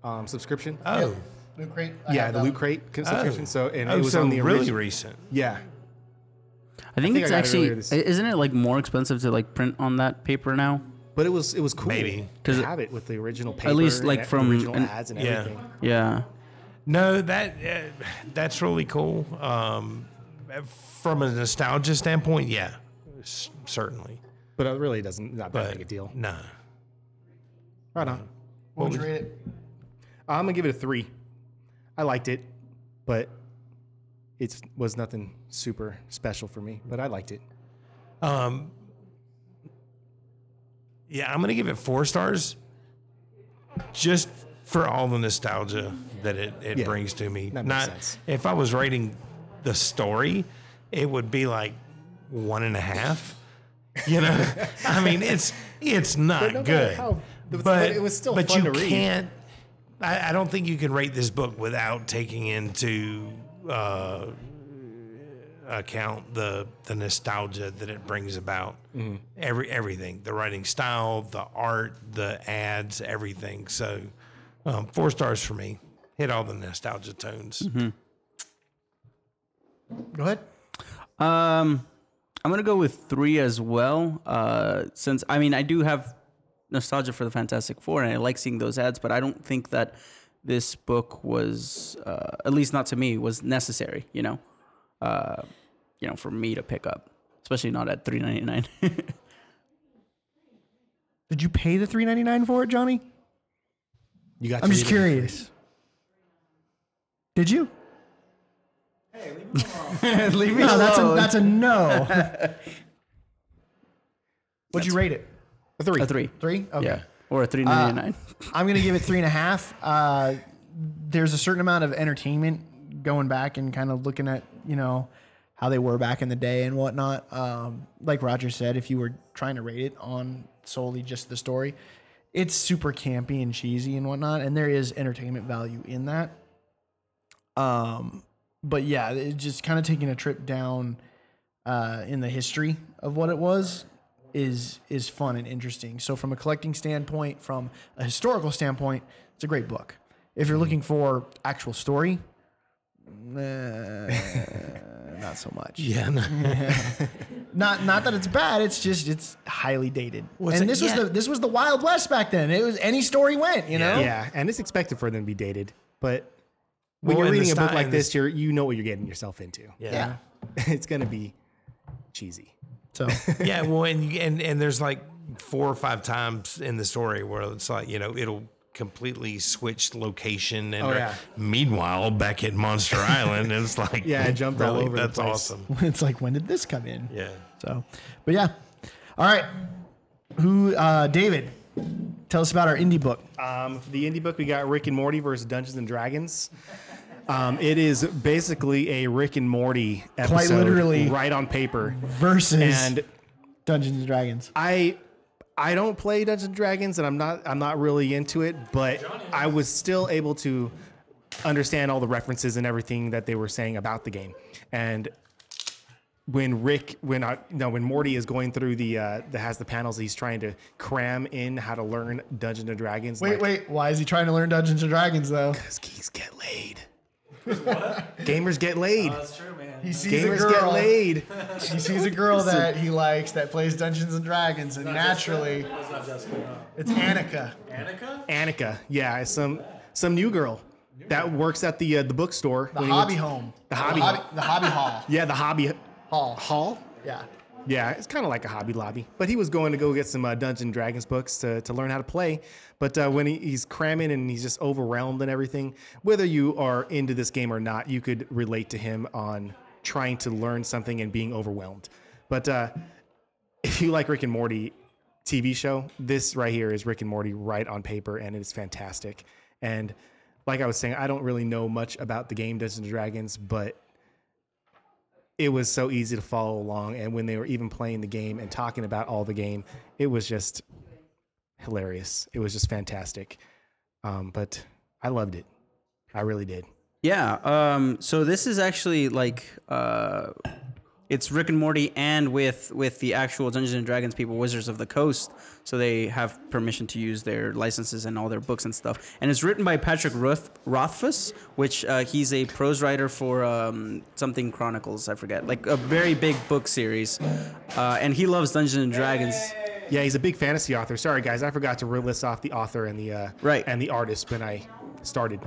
um, subscription. Oh, yeah. Loot Crate. I yeah, the Loot Crate subscription. Oh. So and oh, it was so on the original. Really recent. Yeah. I think, I think it's I actually. It isn't it like more expensive to like print on that paper now? But it was it was cool. Maybe to have it with the original paper. At least like and from original an, ads and yeah. everything. Yeah. No, that uh, that's really cool. Um, From a nostalgia standpoint, yeah, c- certainly. But it really doesn't, not that but big a deal. Nah. Right on. What would you rate it? I'm going to give it a three. I liked it, but it was nothing super special for me, but I liked it. Um. Yeah, I'm going to give it four stars just for all the nostalgia that it, it yeah, brings to me. That makes not, sense. If I was rating the story, it would be like one and a half. You know, I mean, it's it's not but good, how, but, but it was still. But fun you to read. Can't. I, I don't think you can rate this book without taking into uh, account the the nostalgia that it brings about. Mm-hmm. Every everything, the writing style, the art, the ads, everything. So, um, four stars for me. Hit all the nostalgia tones. Mm-hmm. Go ahead. Um, I'm going to go with three as well. Uh, since, I mean, I do have nostalgia for the Fantastic Four, and I like seeing those ads, but I don't think that this book was, uh, at least not to me, was necessary, you know, uh, you know, for me to pick up, especially not at three ninety-nine. Did you pay the three ninety-nine for it, Johnny? You got I'm just curious. Did you? Hey, leave me alone. Leave me no, alone. That's a, that's a no. What'd that's you rate it? A three. A three. Three? Okay. Yeah. Or a three ninety-nine. Uh, I'm going to give it three and a half. Uh, there's a certain amount of entertainment going back and kind of looking at, you know, how they were back in the day and whatnot. Um, like Roger said, if you were trying to rate it on solely just the story, it's super campy and cheesy and whatnot. And there is entertainment value in that. Um, But yeah, it just kind of taking a trip down uh, in the history of what it was is is fun and interesting. So from a collecting standpoint, from a historical standpoint, it's a great book. If you're mm-hmm. looking for actual story, uh, not so much. Yeah, no. not not that it's bad. It's just it's highly dated. What's and it, this yeah. was the this was the Wild West back then. It was any story went, you know. Yeah, and it's expected for them to be dated, but when well, you're reading a book like this, you you know what you're getting yourself into. Yeah, yeah. It's gonna be cheesy. So yeah, well, and, and and there's like four or five times in the story where it's like, you know, it'll completely switched location, and oh, yeah. meanwhile back at Monster Island, it's like yeah, I jumped really, all over. That's the place. Awesome. It's like, when did this come in? Yeah. So, but yeah, all right. Who, uh, David? Tell us about our indie book. Um, for the indie book, we got Rick and Morty versus Dungeons and Dragons. Um, it is basically a Rick and Morty episode, quite literally, right on paper versus and Dungeons and Dragons. I. I don't play Dungeons and Dragons, and I'm not I'm not really into it, but I was still able to understand all the references and everything that they were saying about the game. And when Rick, when I no, when Morty is going through the uh, that has the panels, he's trying to cram in how to learn Dungeons and Dragons. Wait, like, wait, why is he trying to learn Dungeons and Dragons though? Because geeks get laid. What? Gamers get laid. Oh, that's true, man. He sees Gamers a girl. Get laid. He sees a girl that he likes that plays Dungeons and Dragons, and naturally, it's not Jessica. It's Annika. Annika. Annika. Yeah, some some new girl that works at the uh, the bookstore. The hobby home. The hobby. The hobby, the hobby hall. Yeah, the hobby hall. Hall. Yeah. Yeah, it's kind of like a Hobby Lobby. But he was going to go get some uh, Dungeons and Dragons books to, to learn how to play. But uh, when he, he's cramming and he's just overwhelmed and everything, whether you are into this game or not, you could relate to him on trying to learn something and being overwhelmed. But uh, if you like Rick and Morty T V show, this right here is Rick and Morty right on paper, and it is fantastic. And like I was saying, I don't really know much about the game Dungeons and Dragons, but it was so easy to follow along, and when they were even playing the game and talking about all the game, it was just hilarious. It was just fantastic. Um, but I loved it. I really did. Yeah. Um, so this is actually like uh, it's Rick and Morty, and with with the actual Dungeons and Dragons people, Wizards of the Coast. So they have permission to use their licenses and all their books and stuff. And it's written by Patrick Roth- Rothfuss, which uh, he's a prose writer for um, something Chronicles, I forget, like a very big book series. Uh, and he loves Dungeons and Dragons. Yeah, he's a big fantasy author. Sorry, guys, I forgot to list off the author and the uh, right. and the artist when I started.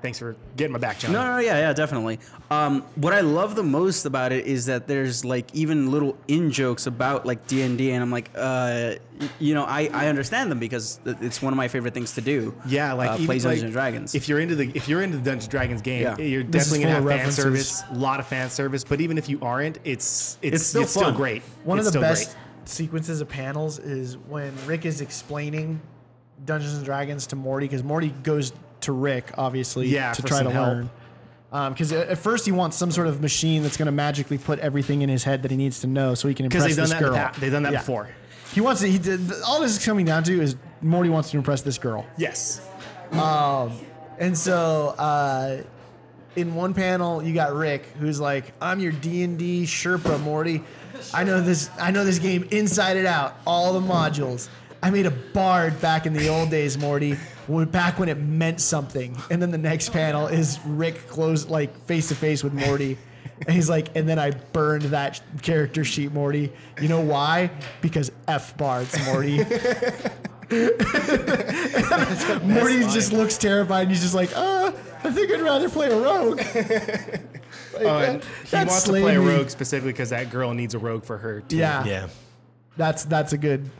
Thanks for getting my back, John. No, no, yeah, yeah, definitely. Um, what I love the most about it is that there's like even little in-jokes about like D and D, and I'm like, uh, y- you know, I, I understand them because it's one of my favorite things to do. Yeah, like uh, even, play Dungeons like, and Dragons. If you're into the if you're into the Dungeons and Dragons game, yeah. you're this definitely gonna have fan service, a lot of fan service. But even if you aren't, it's it's, it's still it's fun. Still great. One it's of the best great. sequences of panels is when Rick is explaining Dungeons and Dragons to Morty, because Morty goes to Rick, obviously, yeah, to try to learn. Because um, at first he wants some sort of machine that's going to magically put everything in his head that he needs to know so he can impress this girl. Because they've done that yeah. before. He wants to, he did, all this is coming down to is Morty wants to impress this girl. Yes. Um, and so uh, in one panel, you got Rick, who's like, I'm your D and D Sherpa, Morty. I know this, I know this game inside and out, all the modules. I made a bard back in the old days, Morty. Back when it meant something. And then the next panel is Rick close, like face to face with Morty. And he's like, and then I burned that character sheet, Morty. You know why? Because F bards, Morty. Morty just looks terrified, and he's just like, uh, I think I'd rather play a rogue. Like, oh, and he wants to play a rogue specifically because that girl needs a rogue for her team. Yeah. yeah. That's that's a good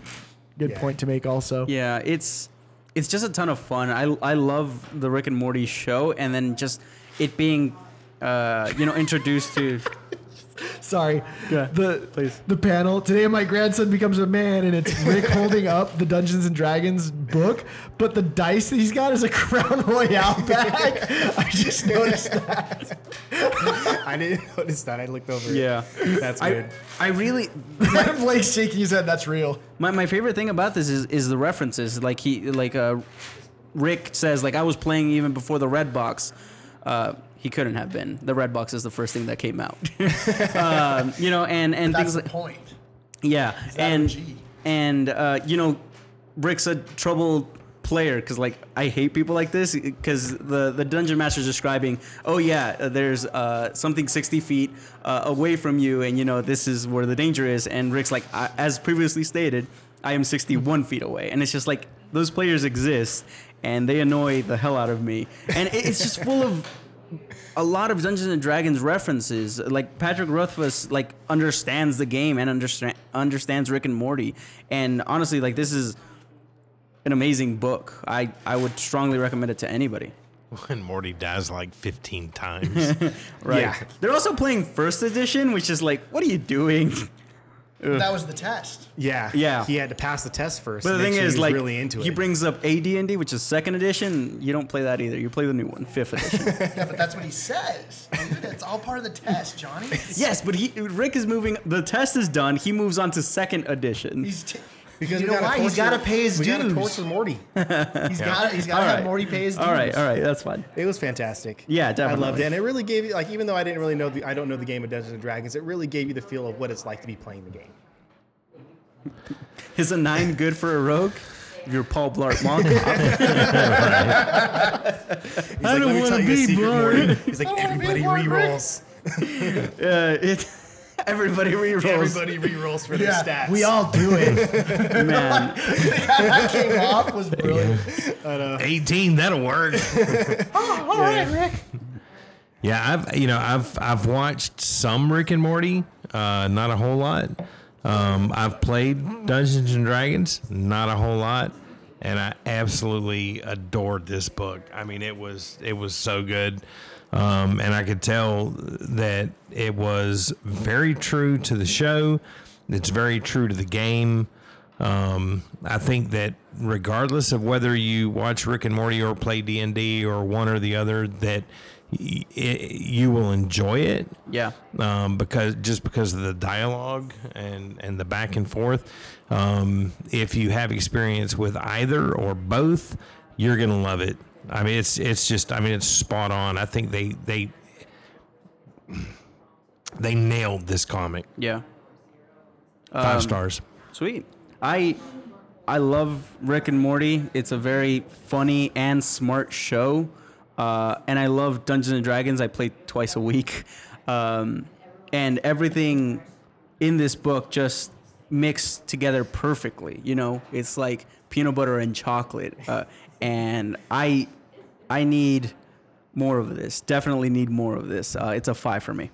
good yeah. point to make also. Yeah, it's It's just a ton of fun. I, I love the Rick and Morty show, and then just it being, uh, you know, introduced to. Sorry, yeah, the please. the panel today. My grandson becomes a man, and it's Rick holding up the Dungeons and Dragons book, but the dice that he's got is a Crown Royale bag. I just noticed that. I didn't notice that. I looked over. Yeah, it. That's I, weird. I really. Blake's shaking his head. That's real. My my favorite thing about this is, is the references. Like he like uh, Rick says like I was playing even before the Red Box. Uh, he couldn't have been. The Red Box is the first thing that came out. um, you know, and and that's things the like, point. Yeah, and and uh, you know, Rick's a troubled player because like I hate people like this because the the dungeon master's describing, oh yeah, there's uh, something sixty feet uh, away from you, and you know this is where the danger is, and Rick's like, I, as previously stated, I am sixty-one feet away, and it's just like those players exist, and they annoy the hell out of me, and it, it's just full of a lot of Dungeons and Dragons references. Like Patrick Rothfuss, like understands the game and understand understands Rick and Morty, and honestly, like this is an amazing book. I, I would strongly recommend it to anybody. When Morty dies like fifteen times, right? Yeah. They're also playing first edition, which is like, what are you doing? That was the test. Yeah, yeah. He had to pass the test first. But the thing is, like, really into he it. brings up A D and D, which is second edition. You don't play that either. You play the new one, fifth edition. Yeah, but that's what he says. It's all part of the test, Johnny. Yes, but he Rick is moving. The test is done. He moves on to second edition. He's t- because you know why? Torture, he's got to pay his dues. We got to torture Morty. he's yeah. got he's got to have right. Morty pay his dues. All right, all right, that's fine. It was fantastic. Yeah, definitely. I loved it, and it really gave you like even though I didn't really know the I don't know the game of Dungeons and Dragons, it really gave you the feel of what it's like to be playing the game. Is a nine good for a rogue? If you're Paul Blart Mall. I like, don't want to be Blart. He's like everybody rerolls. uh, it. Everybody re-rolls. Everybody re-rolls for yeah, their stats. We all do it. Man. That came off was brilliant. But, uh, eighteen, that'll work. oh, all yeah. right, Rick. Yeah, I've you know, I've I've watched some Rick and Morty, uh, not a whole lot. Um, I've played Dungeons and Dragons, not a whole lot, and I absolutely adored this book. I mean, it was it was so good. Um, and I could tell that it was very true to the show. It's very true to the game. Um, I think that regardless of whether you watch Rick and Morty or play D and D or one or the other, that y- it, you will enjoy it. Yeah. Um, because just because of the dialogue and, and the back and forth. Um, if you have experience with either or both, you're going to love it. I mean, it's it's just, I mean, it's spot on. I think they they they nailed this comic. Yeah. Five um, stars. Sweet. I I love Rick and Morty. It's a very funny and smart show. Uh, and I love Dungeons and Dragons. I play twice a week. Um, and everything in this book just mixed together perfectly. You know, it's like peanut butter and chocolate. Uh, and I... I need more of this. Definitely need more of this. Uh, it's a five for me.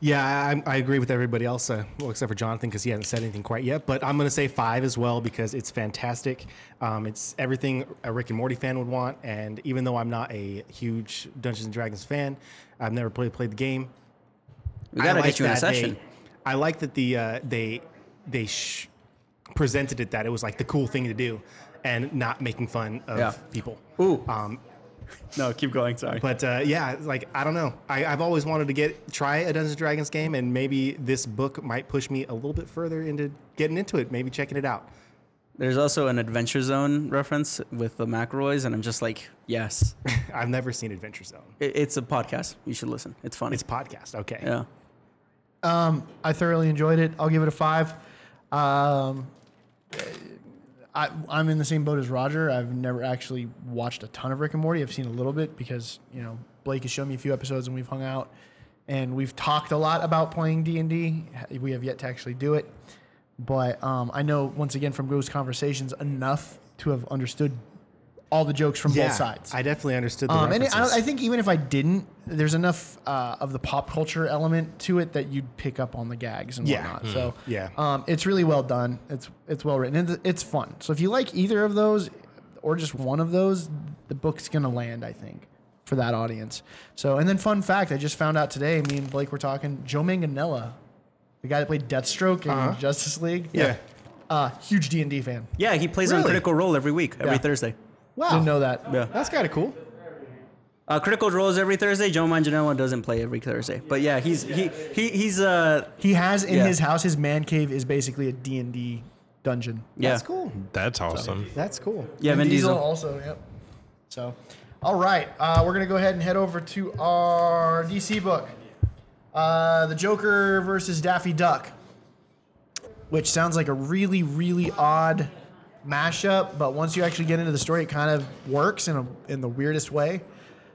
Yeah, I, I agree with everybody else, uh, well, except for Jonathan, because he hasn't said anything quite yet. But I'm going to say five as well, because it's fantastic. Um, it's everything a Rick and Morty fan would want. And even though I'm not a huge Dungeons and Dragons fan, I've never played, played the game. We got to get you in a session. They, I like that the uh, they, they sh- presented it that it was like the cool thing to do. And not making fun of yeah. people. Ooh. Um, no, keep going. Sorry. But uh, yeah, like I don't know. I, I've always wanted to get try a Dungeons and Dragons game, and maybe this book might push me a little bit further into getting into it. Maybe checking it out. There's also an Adventure Zone reference with the McElroys, and I'm just like, yes. I've never seen Adventure Zone. It, it's a podcast. You should listen. It's funny. It's a podcast. Okay. Yeah. Um, I thoroughly enjoyed it. I'll give it a five. Um. I, I'm in the same boat as Roger. I've never actually watched a ton of Rick and Morty. I've seen a little bit because, you know, Blake has shown me a few episodes and we've hung out and we've talked a lot about playing D and D. We have yet to actually do it. But um, I know, once again, from those conversations enough to have understood all the jokes from yeah, both sides. I definitely understood the um, and it, I, I think even if I didn't, there's enough uh, of the pop culture element to it that you'd pick up on the gags and yeah. whatnot. Mm. So yeah. um, it's really well done. It's it's well written. It's, it's fun. So if you like either of those or just one of those, the book's going to land, I think, for that audience. So and then fun fact, I just found out today, me and Blake were talking, Joe Manganiello, the guy that played Deathstroke in uh-huh. Justice League. Yeah. Uh, huge D and D fan. Yeah, he plays really? on Critical Role every week, every yeah. Thursday. Wow. Didn't know that. Yeah. That's kind of cool. Uh, Critical Role is every Thursday. Joe Manganiello doesn't play every Thursday. But yeah, he's he he he's uh he has in yeah. his house, his man cave is basically a D and D dungeon. Yeah. That's cool. That's awesome. So, that's cool. Yeah, Vin Diesel. Diesel also, yep. So, all right. Uh, we're going to go ahead and head over to our D C book. Uh, the Joker versus Daffy Duck, which sounds like a really, really odd mashup, but once you actually get into the story, it kind of works in a, in the weirdest way.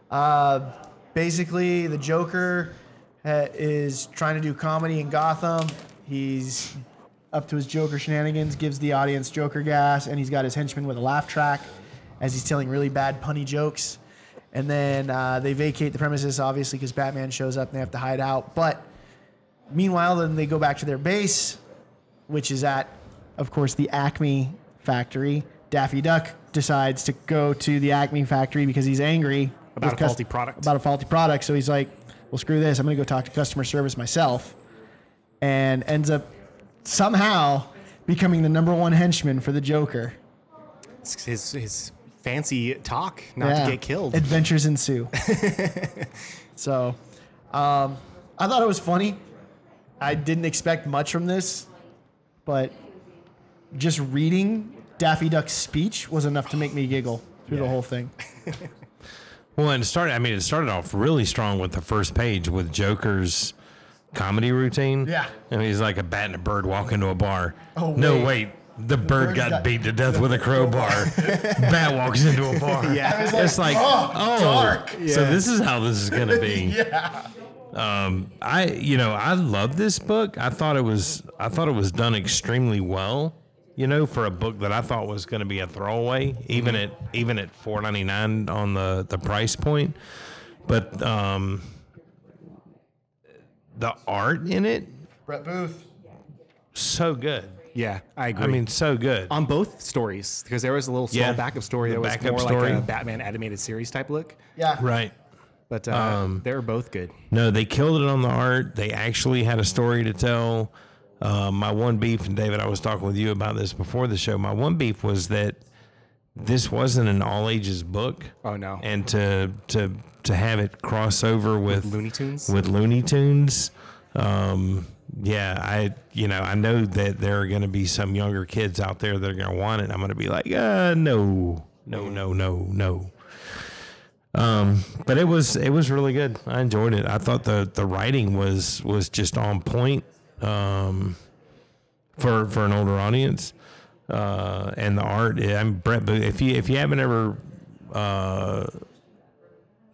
Uh, basically, the Joker ha- is trying to do comedy in Gotham. He's up to his Joker shenanigans, gives the audience Joker gas, and he's got his henchmen with a laugh track as he's telling really bad punny jokes. And then uh, they vacate the premises, obviously, because Batman shows up and they have to hide out. But meanwhile, then they go back to their base, which is at, of course, the Acme factory. Daffy Duck decides to go to the Acme factory because he's angry. About a cust- faulty product. About a faulty product. So he's like, well, screw this. I'm going to go talk to customer service myself. And ends up somehow becoming the number one henchman for the Joker. It's his... his- Fancy talk, not yeah. to get killed. Adventures ensue. So, um, I thought it was funny. I didn't expect much from this, but just reading Daffy Duck's speech was enough to make me giggle through yeah. the whole thing. Well, and it started, I mean, it started off really strong with the first page with Joker's comedy routine. Yeah. And he's like a bat and a bird walk into a bar. Oh, wait. No, wait. The bird got, got beat to death with a crowbar. Bat walks into a bar. Yeah. Like, it's like, oh, oh dark. Yeah. So this is how this is going to be. Yeah. Um, I, you know, I love this book. I thought it was, I thought it was done extremely well, you know, for a book that I thought was going to be a throwaway, even mm-hmm. at, even at four ninety-nine on the, the price point. But, um, the art in it, Brett Booth, so good. Yeah, I agree. I mean, so good. On both stories, because there was a little small yeah. backup story that was more story. like a Batman animated series type look. Yeah. Right. But uh, um, they were both good. No, they killed it on the art. They actually had a story to tell. Uh, my one beef, and David, I was talking with you about this before the show, my one beef was that this wasn't an all-ages book. Oh, no. And to to to have it cross over with... With Looney Tunes? With Looney Tunes. Um Yeah, I you know I know that there are going to be some younger kids out there that are going to want it. I'm going to be like, uh, no, no, no, no, no. Um, but it was it was really good. I enjoyed it. I thought the, the writing was was just on point um, for for an older audience, uh, and the art. I'm Brett Booth. If you if you haven't ever uh,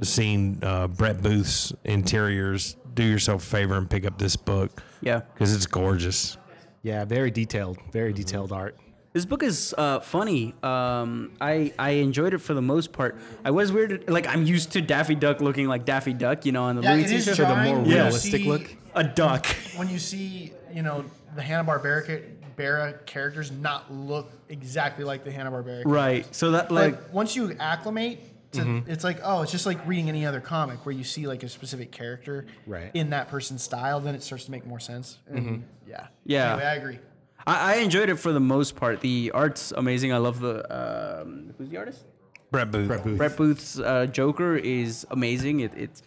seen uh, Brett Booth's interiors, do yourself a favor and pick up this book. Yeah. Because it's gorgeous. Yeah, very detailed, very mm-hmm. detailed art. This book is uh, funny. Um, I, I enjoyed it for the most part. I was weird. Like, I'm used to Daffy Duck looking like Daffy Duck, you know, on the yeah, Looney Tunes. Sure, the more realistic see, look. A duck. When you see, you know, the Hanna-Barbera characters not look exactly like the Hanna-Barbera characters. Right. So that, like... But once you acclimate... To, mm-hmm. It's like, oh, it's just like reading any other comic where you see like a specific character right. in that person's style, then it starts to make more sense. And mm-hmm. Yeah. Yeah. Anyway, I agree. I, I enjoyed it for the most part. The art's amazing. I love the, um, who's the artist? Brett Booth. Brett, Booth. Brett Booth's uh, Joker is amazing. It, it,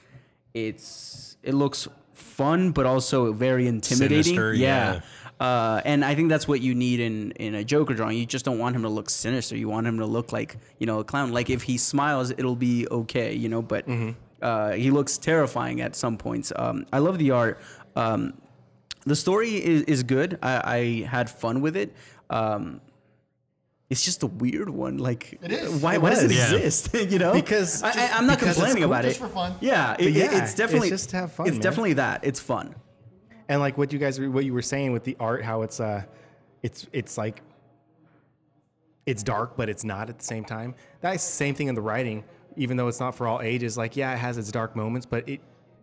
it's, it looks fun, but also very intimidating. Sinister, yeah. yeah. Uh, and I think that's what you need in, in a Joker drawing. You just don't want him to look sinister. You want him to look like, you know, a clown. Like if he smiles, it'll be okay, you know, but mm-hmm. uh, he looks terrifying at some points. Um, I love the art. Um, the story is, is good. I, I had fun with it. Um, It's just a weird one. Like, it is. Why, it why does it yeah. exist? You know, because I, I, I'm not complaining cool about it. Just for fun. Yeah, it, yeah, it, it's definitely it's just to have fun. It's man. definitely that. It's fun. And like what you guys, what you were saying with the art, how it's uh, it's it's like it's dark, but it's not at the same time. That's the same thing in the writing, even though it's not for all ages. Like, yeah, it has its dark moments, but it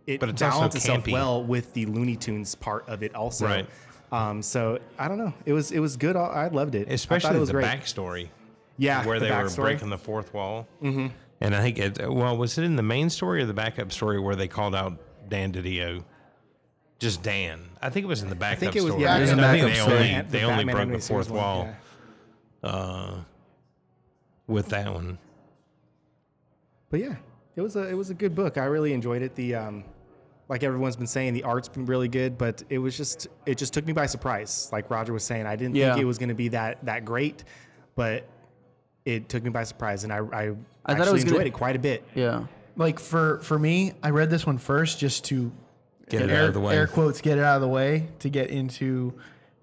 it but balances itself well with the Looney Tunes part of it also. Right. Um, so I don't know. It was it was good. I loved it, especially it was the great. backstory. Yeah, where the they backstory. were breaking the fourth wall. Mm-hmm. And I think it, well, was it in the main story or the backup story where they called out Dan DiDio? Just Dan. I think it was in the backup I think it was, story. Yeah, yeah. No, I think they only the they only broke the fourth wall one, yeah. uh, with that one. But yeah, it was a it was a good book. I really enjoyed it. The um, Like everyone's been saying, the art's been really good, but it was just it just took me by surprise. Like Roger was saying, I didn't yeah. think it was going to be that that great, but it took me by surprise, and I I, I actually thought it was enjoyed gonna, it quite a bit. Yeah, like for for me, I read this one first just to Get it air, out of the way. Air quotes, get it out of the way to get into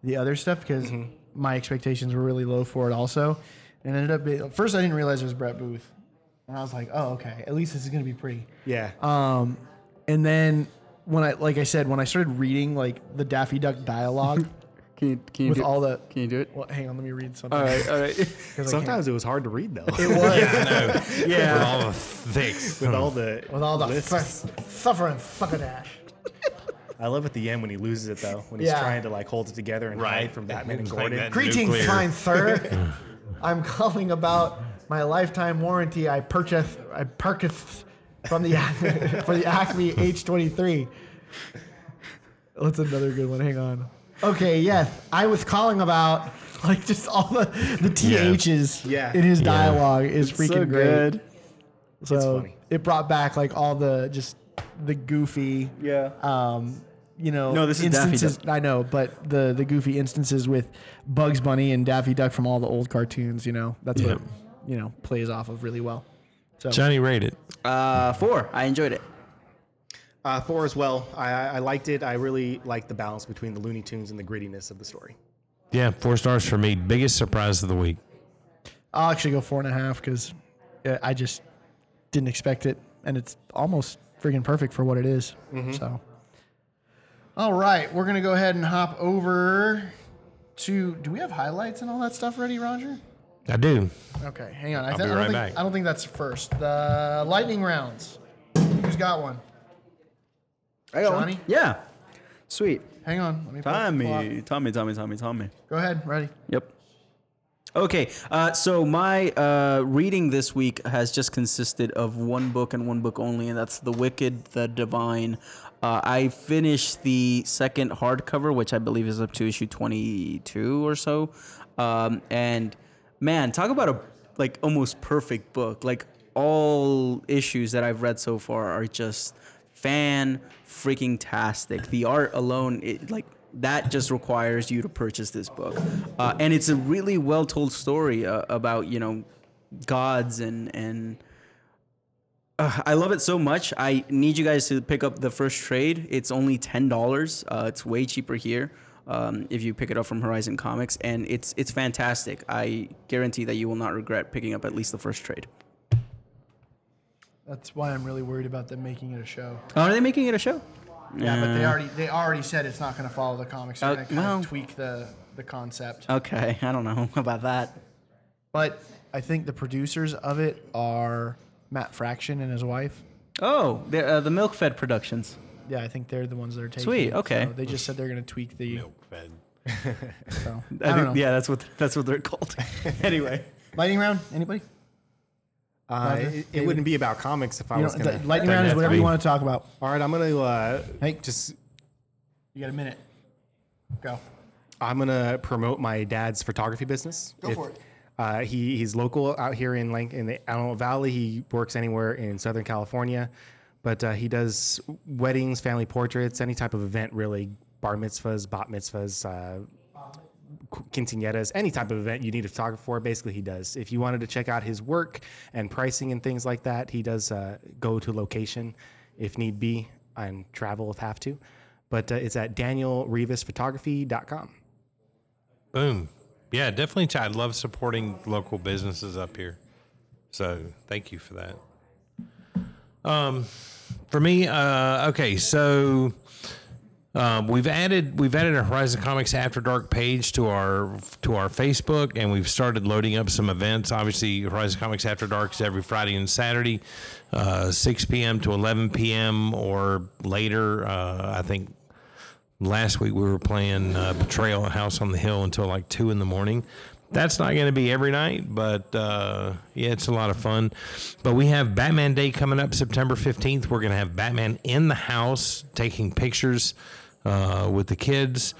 the other stuff because mm-hmm. my expectations were really low for it also. And it ended up being, first I didn't realize it was Brett Booth. And I was like, oh, okay, at least this is going to be pretty. Yeah. Um, and then when I, like I said, when I started reading like the Daffy Duck dialogue. Can you, can you with do, all the, can you do it? Well, hang on, let me read something. All right, all right. Sometimes it was hard to read though. It was. Yeah, I know. Yeah. With all the things. With all the with all the f- suffering fuckadash. I love at the end when he loses it though, when he's yeah. trying to like hold it together and right. hide from Batman and Gordon. Greetings, kind sir. I'm calling about my lifetime warranty I purchased I purchased from the for the Acme H twenty-three. That's another good one. Hang on. Okay, yes. I was calling about like just all the, the T H's yeah. Yeah. in his dialogue yeah. is it's freaking so good. Great. So it's funny. It brought back like all the just the goofy yeah. um you know no, this instances is Daffy Duck. I know, but the, the goofy instances with Bugs Bunny and Daffy Duck from all the old cartoons, you know. That's yeah. what you know plays off of really well. So Johnny rated. Uh four. I enjoyed it. Uh, four as well. I, I liked it. I really liked the balance between the Looney Tunes and the grittiness of the story. Yeah, four stars for me. Biggest surprise of the week. I'll actually go four and a half because I just didn't expect it, and it's almost freaking perfect for what it is. Mm-hmm. So, all right, we're gonna go ahead and hop over to. Do we have highlights and all that stuff ready, Roger? I do. Okay, hang on. I, th- I'll be right I don't back. Think, I don't think that's first. The lightning rounds. Who's got one? I got Johnny? One. Yeah. Sweet. Hang on. Let me Tommy, Tommy, Tommy, Tommy, Tommy. Go ahead. Ready? Yep. Okay. Uh, so my uh, reading this week has just consisted of one book and one book only, and that's The Wicked, The Divine. Uh, I finished the second hardcover, which I believe is up to issue twenty-two or so. Um, and, man, talk about a like almost perfect book. Like, all issues that I've read so far are just fan freaking tastic. The art alone, it, like that just requires you to purchase this book. Uh, and it's a really well told story uh, about, you know, gods and, and uh, I love it so much. I need you guys to pick up the first trade. It's only ten dollars. Uh, it's way cheaper here. Um, if you pick it up from Horizon Comics, and it's, it's fantastic. I guarantee that you will not regret picking up at least the first trade. That's why I'm really worried about them making it a show. Oh, are they making it a show? Yeah, yeah. but they already they already said it's not going to follow the comics. They're uh, going to kind well, of tweak the, the concept. Okay, I don't know about that. But I think the producers of it are Matt Fraction and his wife. Oh, uh, the Milk Fed Productions. Yeah, I think they're the ones that are taking Sweet, it. Okay. So they just said they're going to tweak the... Milk Fed. So, I I don't know. Yeah, that's what, that's what they're called. Anyway. Lightning round, anybody? Uh, it, it wouldn't be about comics if I you was going to... Lightning round is whatever you want to talk about. All right, I'm going to... Uh, hey, just... You got a minute. Go. I'm going to promote my dad's photography business. Go if, for it. Uh, he He's local out here in, Lanc- in the Antelope Valley. He works anywhere in Southern California. But uh, he does weddings, family portraits, any type of event, really. Bar mitzvahs, bat mitzvahs, uh, quinceañeras, any type of event you need a photographer for, basically he does. If you wanted to check out his work and pricing and things like that, he does uh, go to location if need be and travel if have to. But uh, it's at daniel revis photography dot com. Boom. Yeah, definitely. I love supporting local businesses up here. So thank you for that. Um, for me, uh, okay, so... Um, we've added we've added a Horizon Comics After Dark page to our to our Facebook, and we've started loading up some events. Obviously, Horizon Comics After Dark is every Friday and Saturday, uh, six p.m. to eleven p.m. or later. Uh, I think last week we were playing uh, Betrayal at House on the Hill until like two in the morning. That's not going to be every night, but uh, yeah, it's a lot of fun. But we have Batman Day coming up September fifteenth. We're going to have Batman in the house taking pictures uh, with the kids.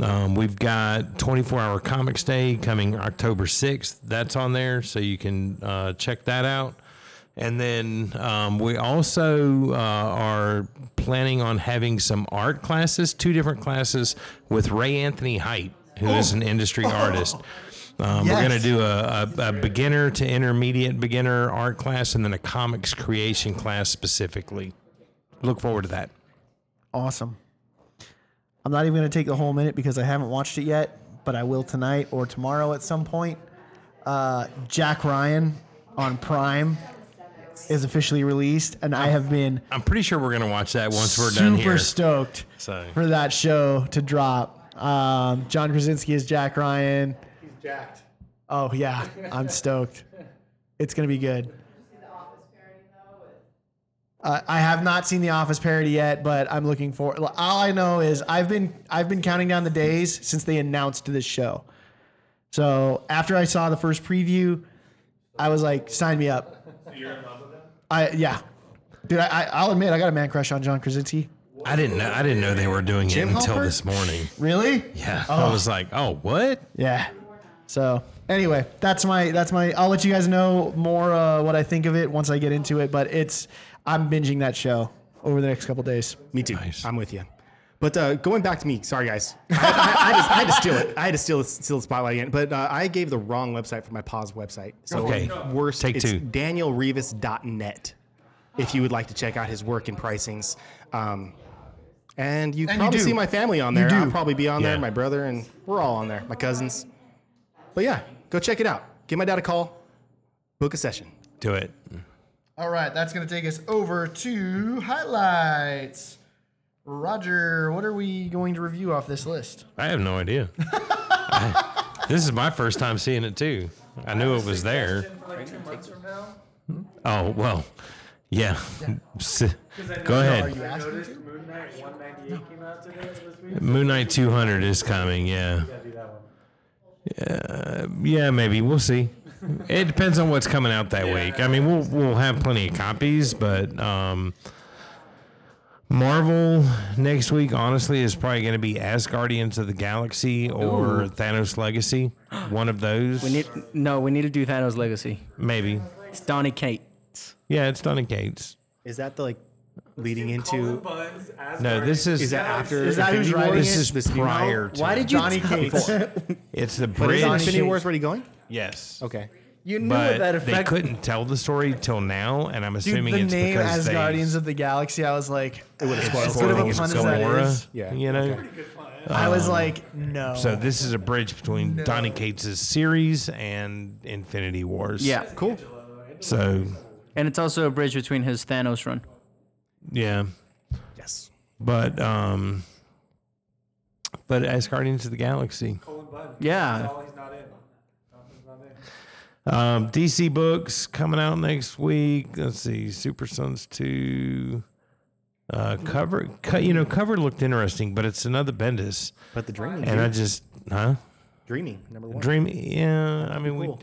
Um, we've got twenty-four hour Comics Day coming October sixth. That's on there, so you can uh, check that out. And then um, we also uh, are planning on having some art classes, two different classes with Ray Anthony Hite, who oh. is an industry oh. artist. Um, yes. We're going to do a, a, a beginner to intermediate beginner art class and then a comics creation class specifically. Look forward to that. awesome. I'm not even going to take the whole minute because I haven't watched it yet, but I will tonight or tomorrow at some point. Uh, Jack Ryan on Prime is officially released, and I have been... I'm pretty sure we're going to watch that once we're done here. Super stoked so. for that show to drop. Um, John Krasinski is Jack Ryan. He's jacked. Oh, yeah. I'm stoked. It's going to be good. Uh, I have not seen The Office parody yet, but I'm looking for. All I know is I've been I've been counting down the days since they announced this show. So after I saw the first preview, I was like, "Sign me up." So you're in love with him? I yeah, dude. I, I I'll admit I got a man crush on John Krasinski. I didn't know I didn't know they were doing Jim it until Halpert? This morning. Really? Yeah. Oh. I was like, oh, what? Yeah. So. Anyway, that's my that's my. I'll let you guys know more uh, what I think of it once I get into it. But it's I'm binging that show over the next couple of days. Me too. Nice. I'm with you. But uh, going back to me, sorry guys, I, I, I, just, I had to steal it. I had to steal steal the spotlight again. But uh, I gave the wrong website for my pause website. So okay, worst. Take it's two. Daniel Rivas dot net if you would like to check out his work and pricings. Um, and you and probably you see my family on there. I'll probably be on yeah. there. My brother and we're all on there. My cousins. But yeah, go check it out. Give my dad a call. Book a session. Do it. All right, that's going to take us over to highlights. Roger, what are we going to review off this list? I have no idea. I, this is my first time seeing it, too. I, I knew it was there. For like two months from now. Oh, well, yeah. yeah. Go ahead. I noticed Moon Knight one ninety-eight came out today this week. Moon Knight two hundred is coming, yeah. Yeah, do that one. Uh, yeah, maybe we'll see. It depends on what's coming out that yeah. week. I mean, we'll we'll have plenty of copies, but um, Marvel next week, honestly, is probably going to be Asgardians of the Galaxy or Ooh. Thanos Legacy. One of those. We need no. We need to do Thanos Legacy. Maybe it's Donny Cates. Yeah, it's Donny Cates. Is that the like leading into? Buzz, no, this is, is that after. Is that who's writing this? Is this prior? To Why did you? Donny Cates. It's the bridge. Is Infinity War already going? Yes. Okay. You knew but that effect. They couldn't tell the story till now, and I'm assuming Dude, it's because they... the name Asgardians of the Galaxy, I was like... It would have spoiled it. It's Gamora, yeah. you know? Okay. Um, I was like, no. So this is a bridge between no. Donny Cates' series and Infinity Wars. Yeah, cool. So... And it's also a bridge between his Thanos run. Yeah. Yes. But, um... But Asgardians of the Galaxy. Yeah. Um, D C books coming out next week. Let's see, Super Sons two. Uh, cover, co- you know, cover looked interesting, but it's another Bendis. But the Dreaming, and I just, huh? Dreaming number one. Dreaming, yeah. I mean, cool.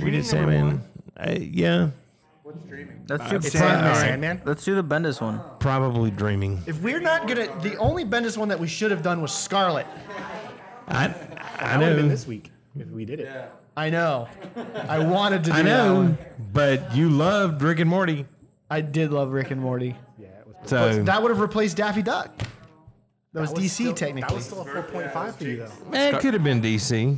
we we did Sandman. I, yeah. What's Dreaming? Let's do uh, Sandman. Sandman. Right. Let's do the Bendis one. Probably Dreaming. If we're not gonna, the only Bendis one that we should have done was Scarlet. I, I know. Been this week if we did it. Yeah. I know. I wanted to do I know, that one. But you loved Rick and Morty. I did love Rick and Morty. Yeah, it was so, that would have replaced Daffy Duck. That was, that was D C still, technically. That was still a four point five yeah, for you, though. It could have been D C.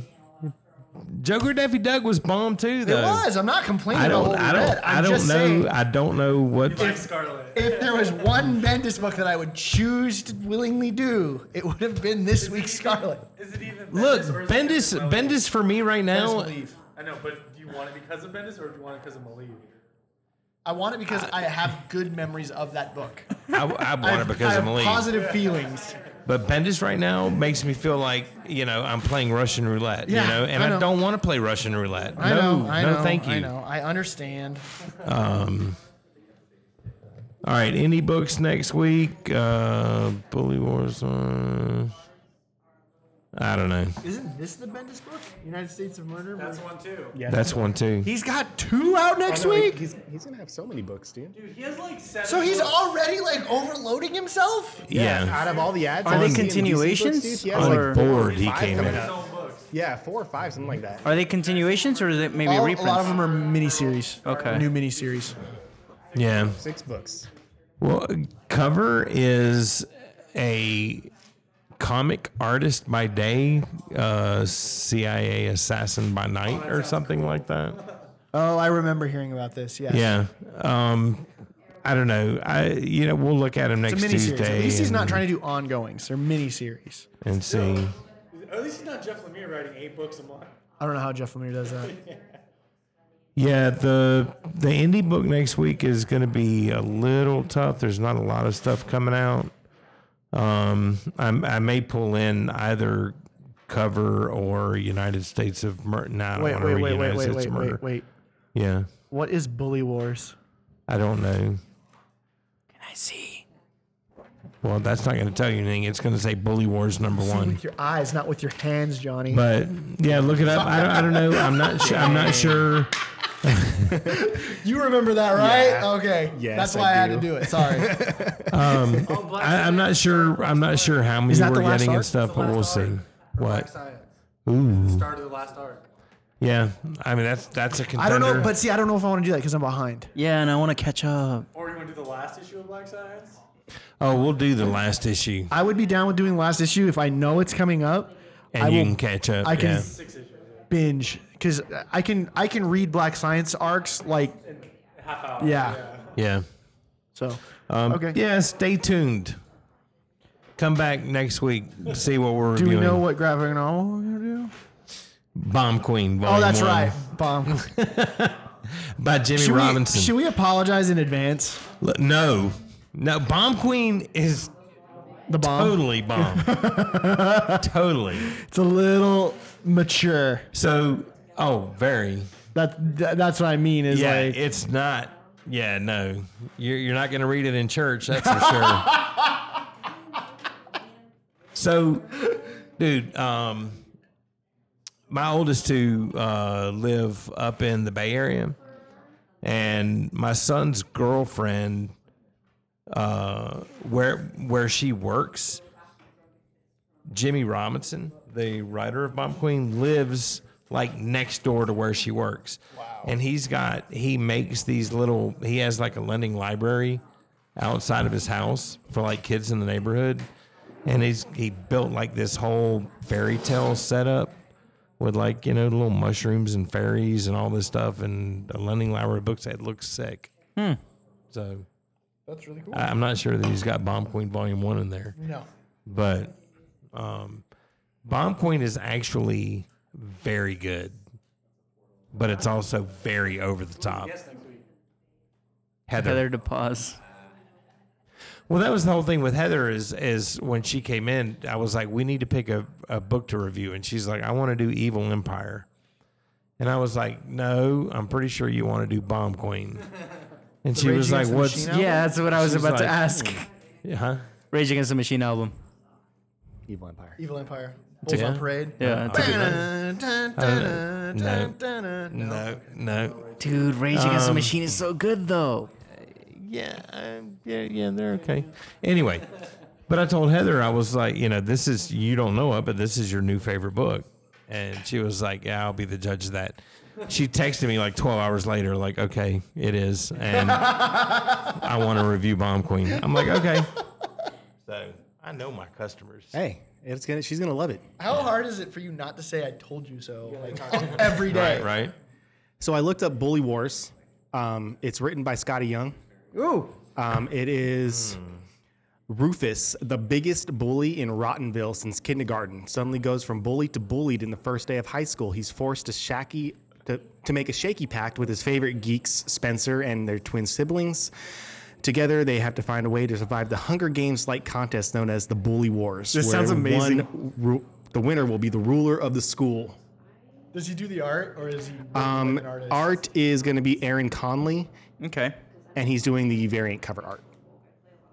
Joker Daffy Duck was bomb, too, though. It was. I'm not complaining. I don't, I don't, I don't know. Saying, I don't know what... If, like Scarlet. If there was one Bendis book that I would choose to willingly do, it would have been this is week's even, Scarlet. Is it even Bendis? Look, Bendis, Bendis for me right now... I know, but do you want it because of Bendis or do you want it because of Maliv? I want it because I, I have good memories of that book. I, I want I, it because I have of Maliv. Positive yeah. feelings. But Bendis right now makes me feel like, you know, I'm playing Russian roulette, yeah, you know, and I, know. I don't want to play Russian roulette. I no, know, I no, know, thank you. I know, I understand. Um, all right, indie books next week. Uh, Bully Wars. Uh, I don't know. Isn't this the Bendis book? United States of Murder? That's one, too. Yeah, that's one, too. He's got two out next oh, no, week? He's, he's going to have so many books, dude. Dude, he has like seven So he's books. Already, like, overloading himself? Yeah. yeah. Out of all the ads. Are they continuations? Books, he on like board, he came out. Yeah, four or five, something like that. Are they continuations, or is it maybe all, reprints? A lot of them are miniseries. Okay. New miniseries. Yeah. Six books. Well, cover is a... comic artist by day, uh, C I A assassin by night, oh, or something cool. like that. Oh, I remember hearing about this. Yeah. Yeah. Um, I don't know. I you know we'll look at him next Tuesday. At least he's not trying to do ongoings or miniseries. And see. So, at least he's not Jeff Lemire writing eight books a month. I don't know how Jeff Lemire does that. yeah. yeah, the the indie book next week is going to be a little tough. There's not a lot of stuff coming out. Um, I, I may pull in either cover or United States of Murder. No, wait, wait, wait, wait, wait, wait, wait, wait. Yeah. What is Bully Wars? I don't know. Can I see? Well, that's not going to tell you anything. It's going to say Bully Wars number one. See with your eyes, not with your hands, Johnny. But yeah, look it up. I don't, I don't know. I'm not. Su- I'm not sure. You remember that, right? Yeah. Okay. Yes, that's why I, I had to do it. Sorry. Um, oh, I, I'm not sure. I'm not sure how many we're getting arc? and stuff, but we'll arc? see. What? Ooh. Start of the last arc. Yeah, I mean that's that's a contender. I don't know, but see, I don't know if I want to do that because I'm behind. Yeah, and I want to catch up. Or you want to do the last issue of Black Science? Oh, we'll do the last issue. I would be down with doing last issue if I know it's coming up. And I you will, can catch up. I can yeah. six issues, yeah. binge because I can I can read Black Science arcs like in half hour. Yeah. Yeah. yeah. So um, okay. Yeah, stay tuned. Come back next week. See what we're do reviewing. Do we know what graphic novel we're gonna do? Bomb Queen. Volume oh, that's one. right. Bomb. By Jimmy should Robinson. We, should we apologize in advance? No, no. Bomb Queen is the bomb. Totally bomb. Totally. It's a little mature. So, oh, very. That, that that's what I mean. Is yeah, like, it's not. Yeah, no. You're you're not gonna read it in church. That's for sure. So, dude, um, my oldest two uh, live up in the Bay Area, and my son's girlfriend, uh, where where she works, Jimmy Robinson, the writer of Bomb Queen, lives like next door to where she works. Wow. And he's got he makes these little he has like a lending library outside of his house for like kids in the neighborhood. And he's he built like this whole fairy tale setup with like, you know, little mushrooms and fairies and all this stuff and a lending library of books that looks sick. Hmm. So that's really cool. I, I'm not sure that he's got Bomb Queen Volume One in there. No. But um, Bomb Queen is actually very good. But it's also very over the top. Yes, next week. Heather. Heather to pause. Well, that was the whole thing with Heather is is when she came in, I was like, we need to pick a, a book to review. And she's like, I want to do Evil Empire. And I was like, no, I'm pretty sure you want to do Bomb Queen. And the she Rage was Against like, what's... Yeah, that's what I was, was about like, to ask. Yeah, huh? Rage Against the Machine album. Evil Empire. Evil Empire. Bulls yeah. on Parade. Yeah. yeah. Uh, no, no, no, no. Dude, Rage Against um, the Machine is so good, though. Yeah, um, yeah, yeah, they're okay. Anyway, but I told Heather, I was like, you know, this is, you don't know it, but this is your new favorite book. And she was like, yeah, I'll be the judge of that. She texted me like twelve hours later, like, okay, it is. And I want to review Bomb Queen. I'm like, okay. So I know my customers. Hey, it's gonna, she's going to love it. How yeah. hard is it for you not to say I told you so like, every day? Right, right. So I looked up Bully Wars. Um, it's written by Scotty Young. Ooh. Um, it is Rufus, the biggest bully in Rottenville since kindergarten, suddenly goes from bully to bullied in the first day of high school. He's forced to shaky, to, to make a shaky pact with his favorite geeks, Spencer, and their twin siblings. Together, they have to find a way to survive the Hunger Games-like contest known as the Bully Wars. This sounds amazing. One ru- the winner will be the ruler of the school. Does he do the art, or is he um, like an artist? Art is going to be Aaron Conley. Okay. And he's doing the variant cover art.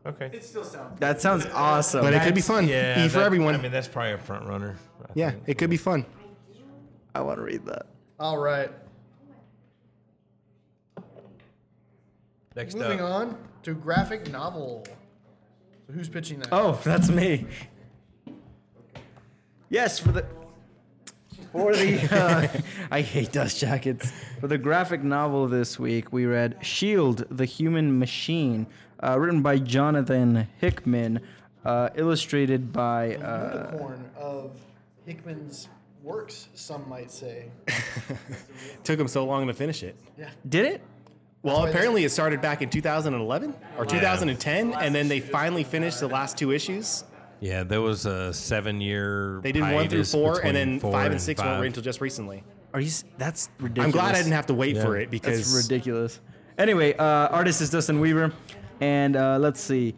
Okay. It still sounds. That sounds awesome. But that's, it could be fun. Yeah. E for that, everyone. I mean, that's probably a front runner. I yeah, think. It could be fun. I want to read that. All right. Next Moving up. on to graphic novel. So who's pitching that? Oh, that's me. Yes, for the. For the, uh, I hate dust jackets. For the graphic novel this week, we read Shield, the Human Machine, uh, written by Jonathan Hickman, uh, illustrated by... Uh, unicorn of Hickman's works, some might say. Took him so long to finish it. Yeah. Did it? Well, apparently it started back in two thousand eleven or two thousand ten, yeah. and then they finally finished the last two issues. Yeah, there was a seven-year They did one through four, and then five and six went right until just recently. Are you? That's ridiculous. I'm glad I didn't have to wait yeah. for it because... That's ridiculous. Anyway, uh, artist is Dustin Weaver, and uh, let's see.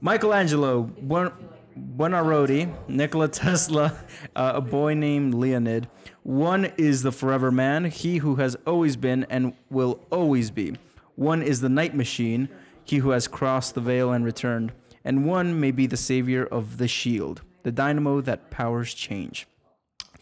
Michelangelo, Buonarroti, Nikola Tesla, uh, a boy named Leonid. One is the forever man, he who has always been and will always be. One is the night machine, he who has crossed the veil and returned. And one may be the savior of the shield, the dynamo that powers change.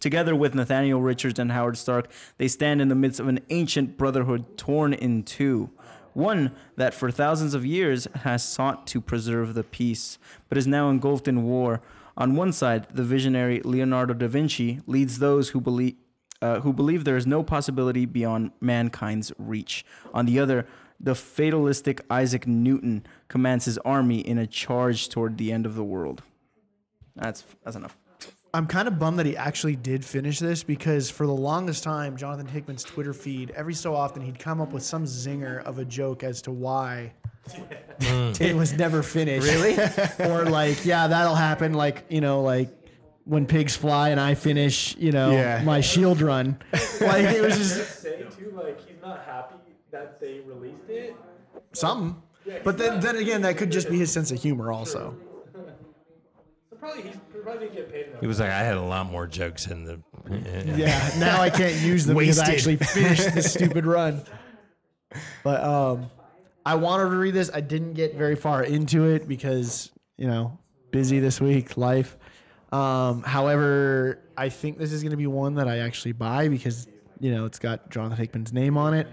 Together with Nathaniel Richards and Howard Stark, they stand in the midst of an ancient brotherhood torn in two. One that for thousands of years has sought to preserve the peace, but is now engulfed in war. On one side, the visionary Leonardo da Vinci leads those who believe uh, who believe there is no possibility beyond mankind's reach. On the other, the fatalistic Isaac Newton commands his army in a charge toward the end of the world. That's that's enough. I'm kind of bummed that he actually did finish this because for the longest time, Jonathan Hickman's Twitter feed, every so often he'd come up with some zinger of a joke as to why mm. it was never finished. Really? Or like, yeah, that'll happen. Like, you know, like when pigs fly and I finish, you know, yeah. my shield run. Like it was just say too, like he's not happy that they released it. Something. Yeah, but then, then again, that could just be his sense of humor also. Probably he's probably get paid enough. He was like, I had a lot more jokes in the. Yeah, yeah now I can't use them because I actually finished this stupid run. But um, I wanted to read this. I didn't get very far into it because you know, busy this week, life. Um, however, I think this is going to be one that I actually buy because you know it's got Jonathan Hickman's name on it,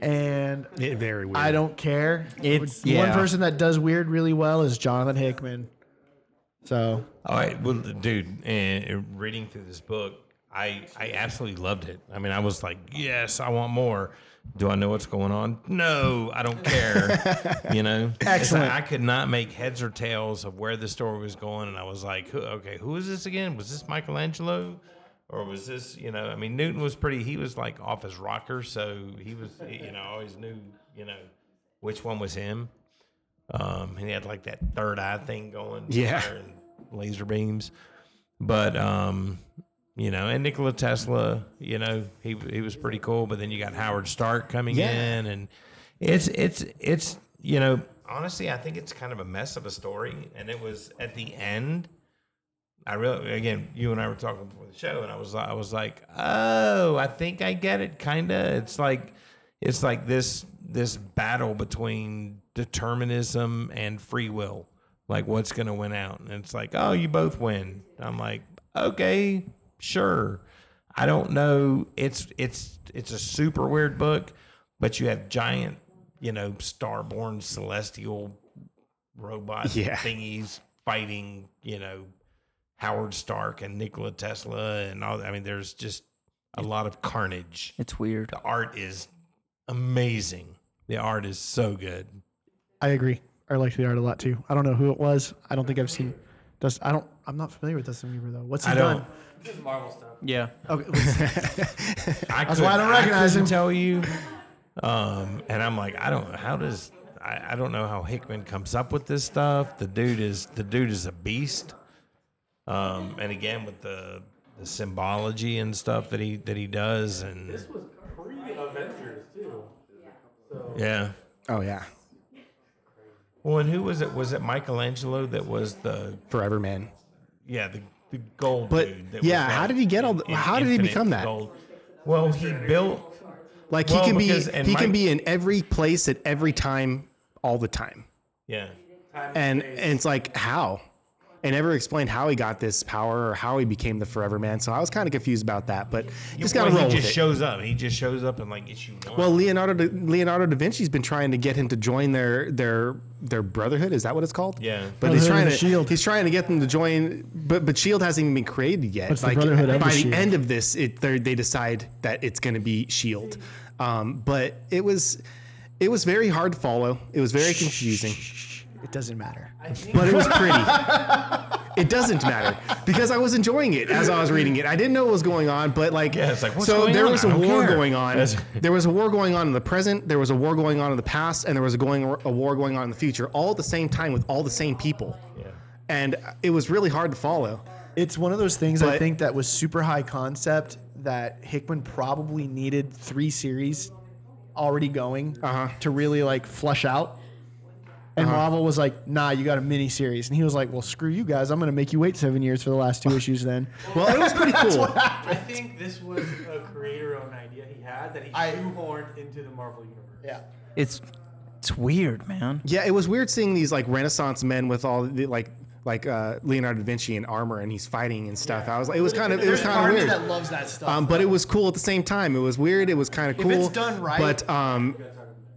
and it very weird. I don't care. It's one yeah. person that does weird really well is Jonathan Hickman. So, all right, well, dude, uh, reading through this book, I, I absolutely loved it. I mean, I was like, yes, I want more. Do I know what's going on? No, I don't care. You know, excellent. Like I could not make heads or tails of where the story was going, and I was like, okay, who is this again? Was this Michelangelo, or was this? You know, I mean, Newton was pretty. He was like off his rocker, so he was. You know, I always knew. You know, which one was him. Um, and he had like that third eye thing going, yeah, and laser beams. But um, you know, and Nikola Tesla, you know, he he was pretty cool. But then you got Howard Stark coming yeah. in, and it's it's it's you know, honestly, I think it's kind of a mess of a story. And it was at the end, I really again, you and I were talking before the show, and I was I was like, oh, I think I get it, kind of. It's like it's like this this battle between determinism and free will, like what's going to win out. And it's like, oh, you both win. I'm like, okay, sure. I don't know. It's, it's, it's a super weird book, but you have giant, you know, starborn celestial robot yeah. thingies fighting, you know, Howard Stark and Nikola Tesla and all that. I mean, there's just a lot of carnage. It's weird. The art is amazing. The art is so good. I agree. I liked the art a lot too. I don't know who it was. I don't think I've seen. Dust, I don't. I'm not familiar with Dustin Weaver though. What's he I done? Just Marvel stuff. Yeah. Okay. I That's could, why I don't recognize I him. Tell you. Um, and I'm like, I don't. How does? I, I don't know how Hickman comes up with this stuff. The dude is the dude is a beast. Um, and again with the the symbology and stuff that he that he does and. This was pre Avengers too. So. Yeah. Oh yeah. Well, and who was it? Was it Michelangelo that was the Forever Man? Yeah, the, the gold but, dude. That yeah, was how did he get all? The, in, how did he become that? Gold. Well, he built like well, he can because, be he Mike, can be in every place at every time, all the time. Yeah, and, and it's like how, and never explained how he got this power or how he became the Forever Man. So I was kind of confused about that, but just got to roll. He just with shows it. up. He just shows up in like issue one. Well, Leonardo da, Leonardo da Vinci's been trying to get him to join their their. Their brotherhood, is that what it's called? Yeah, but he's trying to Shield. He's trying to get them to join, but but Shield hasn't even been created yet. It's like the brotherhood by the Shield. End of this, it they decide that it's going to be Shield. Um, but it was it was very hard to follow. It was very confusing. It doesn't matter, but it was pretty. It doesn't matter because I was enjoying it as I was reading it. I didn't know what was going on, but like, yeah, it's like what's so going there on? was a war care. going on. That's... There was a war going on in the present. There was a war going on in the past, and there was a going a war going on in the future, all at the same time with all the same people. Yeah, and it was really hard to follow. It's one of those things but, I think that was super high concept that Hickman probably needed three series already going uh-huh. to really like flush out. And uh-huh. Marvel was like, nah, you got a mini-series. And he was like, well, screw you guys. I'm going to make you wait seven years for the last two issues then. Well, it was pretty cool. I think this was a creator-owned idea he had that he shoehorned into the Marvel universe. Yeah. It's it's weird, man. Yeah, it was weird seeing these, like, Renaissance men with all the, like, like uh, Leonardo da Vinci in armor and he's fighting and stuff. Yeah. I was like, it was kind of, it was kind of weird. That loves that stuff. Um, but it was cool at the same time. It was weird. It was kind of cool. If it's done right. But, um...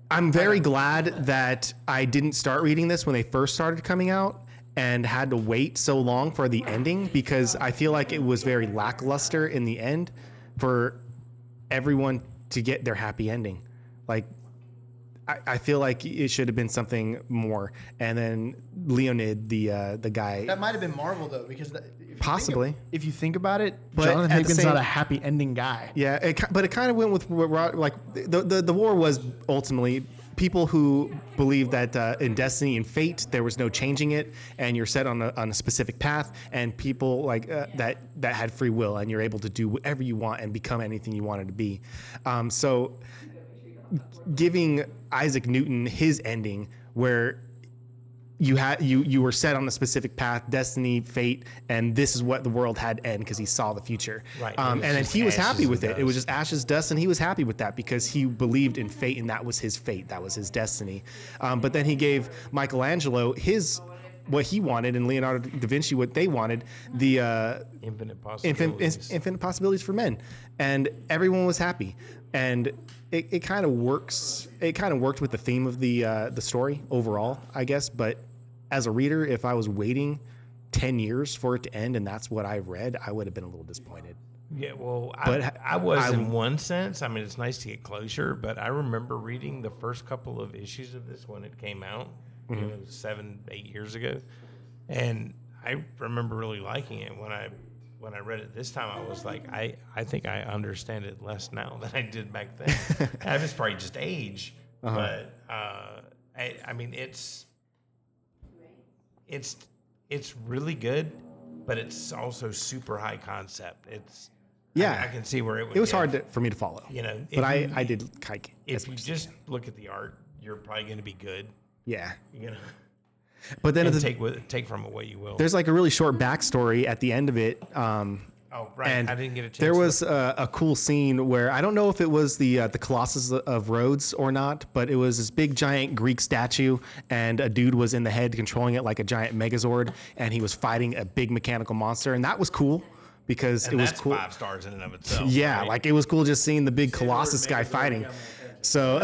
I'm very glad that I didn't start reading this when they first started coming out and had to wait so long for the ending, because I feel like it was very lackluster in the end for everyone to get their happy ending. Like, I, I feel like it should have been something more. And then Leonid, the uh, the guy... That might have been Marvel, though, because... The, if Possibly. You think, if you think about it, but Jonathan Hickman's not a happy ending guy. Yeah, it, but it kind of went with... Like, the, the, the war was ultimately... People who believe that uh, in destiny and fate, there was no changing it, and you're set on a, on a specific path, and people like uh, that that had free will, and you're able to do whatever you want and become anything you wanted to be. Um, so... Giving Isaac Newton his ending, where you had you you were set on a specific path, destiny, fate, and this is what the world had to end because he saw the future. Right, um, and then he was happy with it. Dust. It was just ashes, dust, and he was happy with that because he believed in fate, and that was his fate, that was his destiny. Um, but then he gave Michelangelo his what he wanted, and Leonardo da Vinci what they wanted, the uh, infinite possibilities, infin, infinite possibilities for men, and everyone was happy. And it, it kind of works. It kind of worked with the theme of the uh, the story overall, I guess. But as a reader, if I was waiting ten years for it to end, and that's what I read, I would have been a little disappointed. Yeah, well, but I, I was I, in one sense. I mean, it's nice to get closure, but I remember reading the first couple of issues of this when it came out, mm-hmm. you know, seven, eight years ago, and I remember really liking it when I. When I read it this time, I was like, I, I think I understand it less now than I did back then. I was probably just age, uh-huh. but uh, I, I mean, it's it's it's really good, but it's also super high concept. It's yeah, I, I can see where it would. It was hard to, for me to follow, you know. But I, you, I did hike. If you just look at the art, you're probably going to be good. Yeah, you know. But then the, take with, take from it what you will. There's like a really short backstory at the end of it. Um, oh right, and I didn't get a chance. There was a, a cool scene where I don't know if it was the uh, the Colossus of Rhodes or not, but it was this big giant Greek statue, and a dude was in the head controlling it like a giant Megazord, and he was fighting a big mechanical monster, and that was cool. Because and it was cool. Five stars in and of itself. Yeah, right? Like it was cool just seeing the big Colossus guy fighting. So,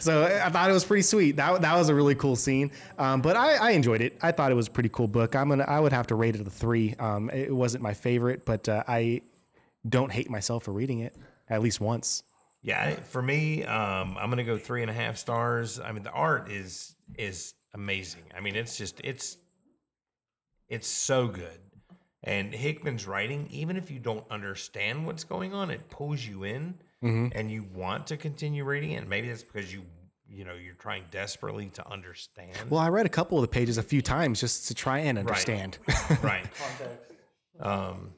so I thought it was pretty sweet. That that was a really cool scene. Um, but I, I enjoyed it. I thought it was a pretty cool book. I'm gonna I would have to rate it a three. Um, it wasn't my favorite, but uh, I don't hate myself for reading it at least once. Yeah, for me, um, I'm gonna go three and a half stars. I mean, the art is is amazing. I mean, it's just it's it's so good. And Hickman's writing, even if you don't understand what's going on, it pulls you in, mm-hmm. and you want to continue reading it. And maybe that's because you, you know, you're trying desperately to understand. Well, I read a couple of the pages a few times just to try and understand. Right. right. Um,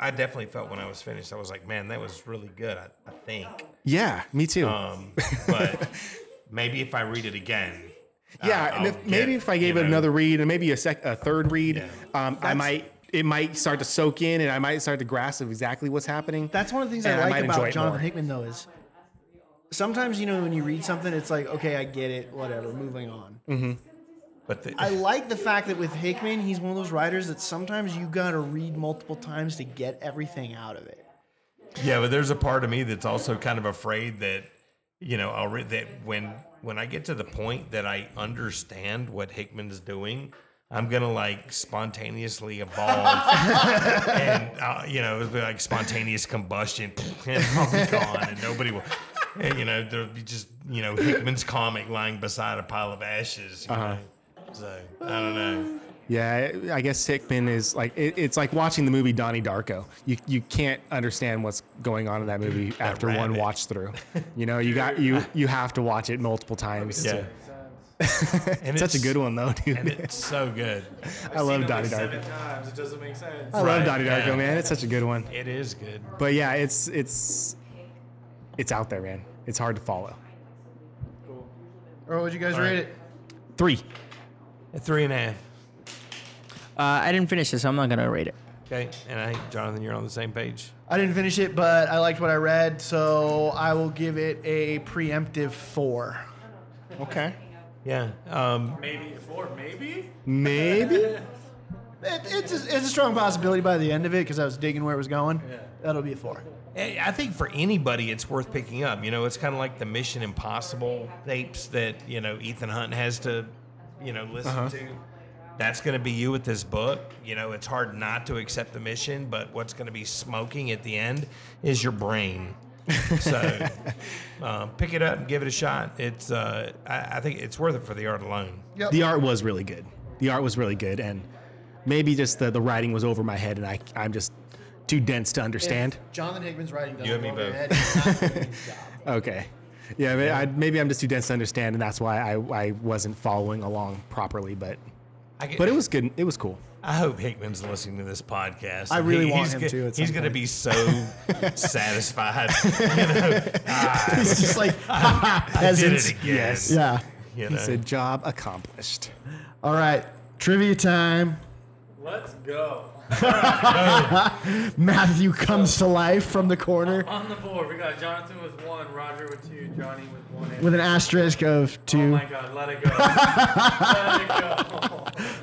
I definitely felt when I was finished, I was like, man, that was really good. I, I think. Yeah, me too. Um, but maybe if I read it again. Yeah, uh, if, maybe get, if I gave it know, another read and maybe a sec, a third read, yeah. um, I might. It might start to soak in, and I might start to grasp of exactly what's happening. That's one of the things and I like I about Jonathan Hickman, though, is sometimes, you know, when you read something, it's like, okay, I get it, whatever, moving on. Mm-hmm. But the, I like the fact that with Hickman, he's one of those writers that sometimes you got to read multiple times to get everything out of it. Yeah, but there's a part of me that's also kind of afraid that, you know, I'll read that when when I get to the point that I understand what Hickman's doing. I'm going to like spontaneously evolve and, uh, you know, it'll be like spontaneous combustion and I'll be gone and nobody will, and, you know, there'll be just, you know, Hickman's comic lying beside a pile of ashes. You uh-huh. know? So I don't know. Yeah, I guess Hickman is like, it, it's like watching the movie Donnie Darko. You you can't understand what's going on in that movie that after rabbit. one watch through. You know, you got you you have to watch it multiple times. Yeah. And it's such a good one though, dude. And it's so good. I've I love Donnie like Darko. Times. It doesn't make sense. I right, love Donnie yeah. Darko, man. It's such a good one. It is good. But yeah, it's it's it's out there, man. It's hard to follow. Cool. Or what would you guys All rate right. it? Three. A three and a half. Uh, I didn't finish it, so I'm not going to rate it. Okay. And I think, Jonathan, you're on the same page. I didn't finish it, but I liked what I read, so I will give it a preemptive four. Okay. Yeah. Um, maybe four, maybe? Maybe? it, it's, a, it's a strong possibility by the end of it, because I was digging where it was going. Yeah. That'll be a four. I think for anybody, it's worth picking up. You know, it's kind of like the Mission Impossible tapes that, you know, Ethan Hunt has to, you know, listen uh-huh. to. That's going to be you with this book. You know, it's hard not to accept the mission, but what's going to be smoking at the end is your brain. So uh, pick it up and give it a shot. It's uh, I, I think it's worth it for the art alone. Yep. The art was really good. The art was really good. And maybe just the, the writing was over my head, and I, I'm just too dense to understand. If Jonathan Hickman's writing doesn't you and me over both. Your head, he's not doing his job. Okay. Yeah, maybe, yeah. I, maybe I'm just too dense to understand, and that's why I, I wasn't following along properly, but... Get, but it was good. It was cool. I hope Hickman's listening to this podcast. I really he, want him to. He's going to be so satisfied. You know, ah, he's just like, I, I, I did it again. Yes. Yeah. You know. He said, job accomplished. All right. Trivia time. Let's go. Right, Matthew comes so, to life from the corner. On the board, we got Jonathan with one, Roger with two, Johnny with one. And with an asterisk of two. Oh my God, let it go.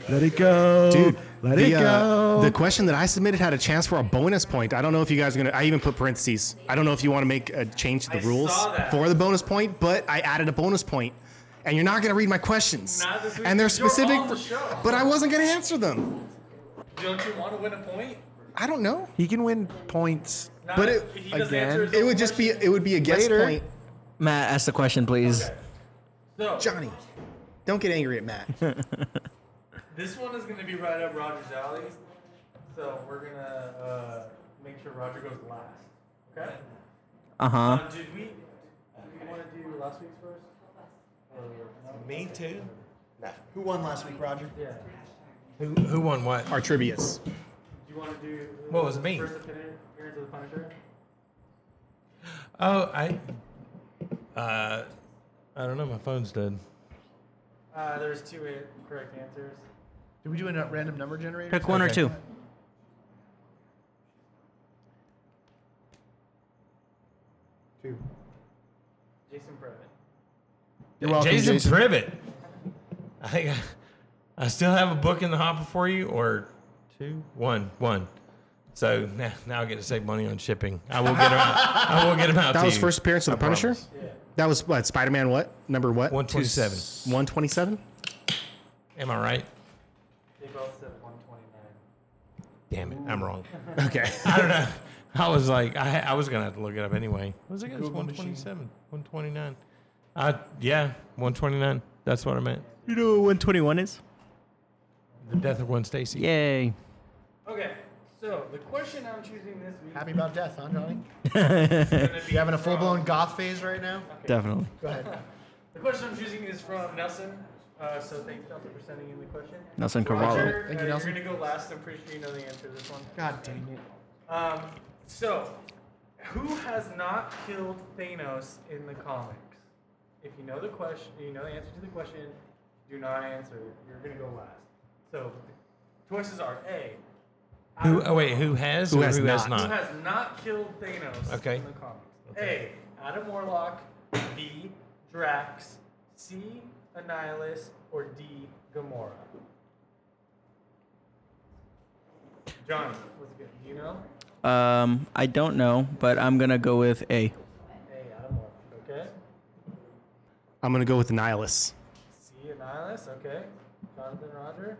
Let it go. Let, let it go. go. Dude, let the, it go. Uh, the question that I submitted had a chance for a bonus point. I don't know if you guys are going to, I even put parentheses. I don't know if you want to make a change to the I rules for the bonus point, but I added a bonus point. And you're not going to read my questions. Not this week. And they're specific, for, the but I wasn't going to answer them. Don't you want to win a point? I don't know. He can win points, nah, but it, again, it would question. just be it would be a guess Later. point. Matt, ask the question, please. Okay. So, Johnny, don't get angry at Matt. This one is going to be right up Roger's alley, so we're going to uh, make sure Roger goes last. Okay. Uh-huh. Uh, did we? Do you want to do last week's first? Uh, me too. No. Who won last week, Roger? Yeah. Who who won what? Our trivias. Do you want to do... What was it mean? First appearance of the Punisher? Oh, I... Uh, I don't know. My phone's dead. Uh, there's two correct answers. Did we do a random number generator? Pick one okay. or two. Two. Jason Privet. You're welcome, Jason. Jason Privet. I think... I, I still have a book in the hopper for you, or two, one, one. So now, now I get to save money on shipping. I will get them out. I will get them out. That was you. First appearance of I the Punisher. Yeah. That was what Spider-Man. What number? What one twenty seven. One twenty seven. Am I right? They both said one twenty nine. Damn it! I'm wrong. Okay. I don't know. I was like, I, I was gonna have to look it up anyway. What was it? It was one twenty seven. One twenty nine. I yeah, one twenty nine. That's what I meant. You know what one twenty one is? The death of one Stacy. Yay. Okay, so the question I'm choosing this week... Happy about death, huh, Johnny? You having a full-blown goth phase right now? Okay. Definitely. Go ahead. The question I'm choosing is from Nelson. Uh, so thanks, Nelson, for sending in the question. Nelson Carvalho. Roger, Thank uh, you, Nelson. You're going to go last. I'm pretty sure you know the answer to this one. God dang it. Um, so, who has not killed Thanos in the comics? If you know the question, you know the answer to the question, do not answer. You're going to go last. So, choices are A. Who, oh, wait, who has who, or has, who not. has not? Who has not killed Thanos okay. in the comics? Okay. A. Adam Warlock. B. Drax. C. Annihilus. Or D. Gamora. John, what's good? Do you know? Um, I don't know, but I'm going to go with A. A. Adam Warlock. Okay. I'm going to go with Annihilus. C. Annihilus. Okay. Jonathan, Roger.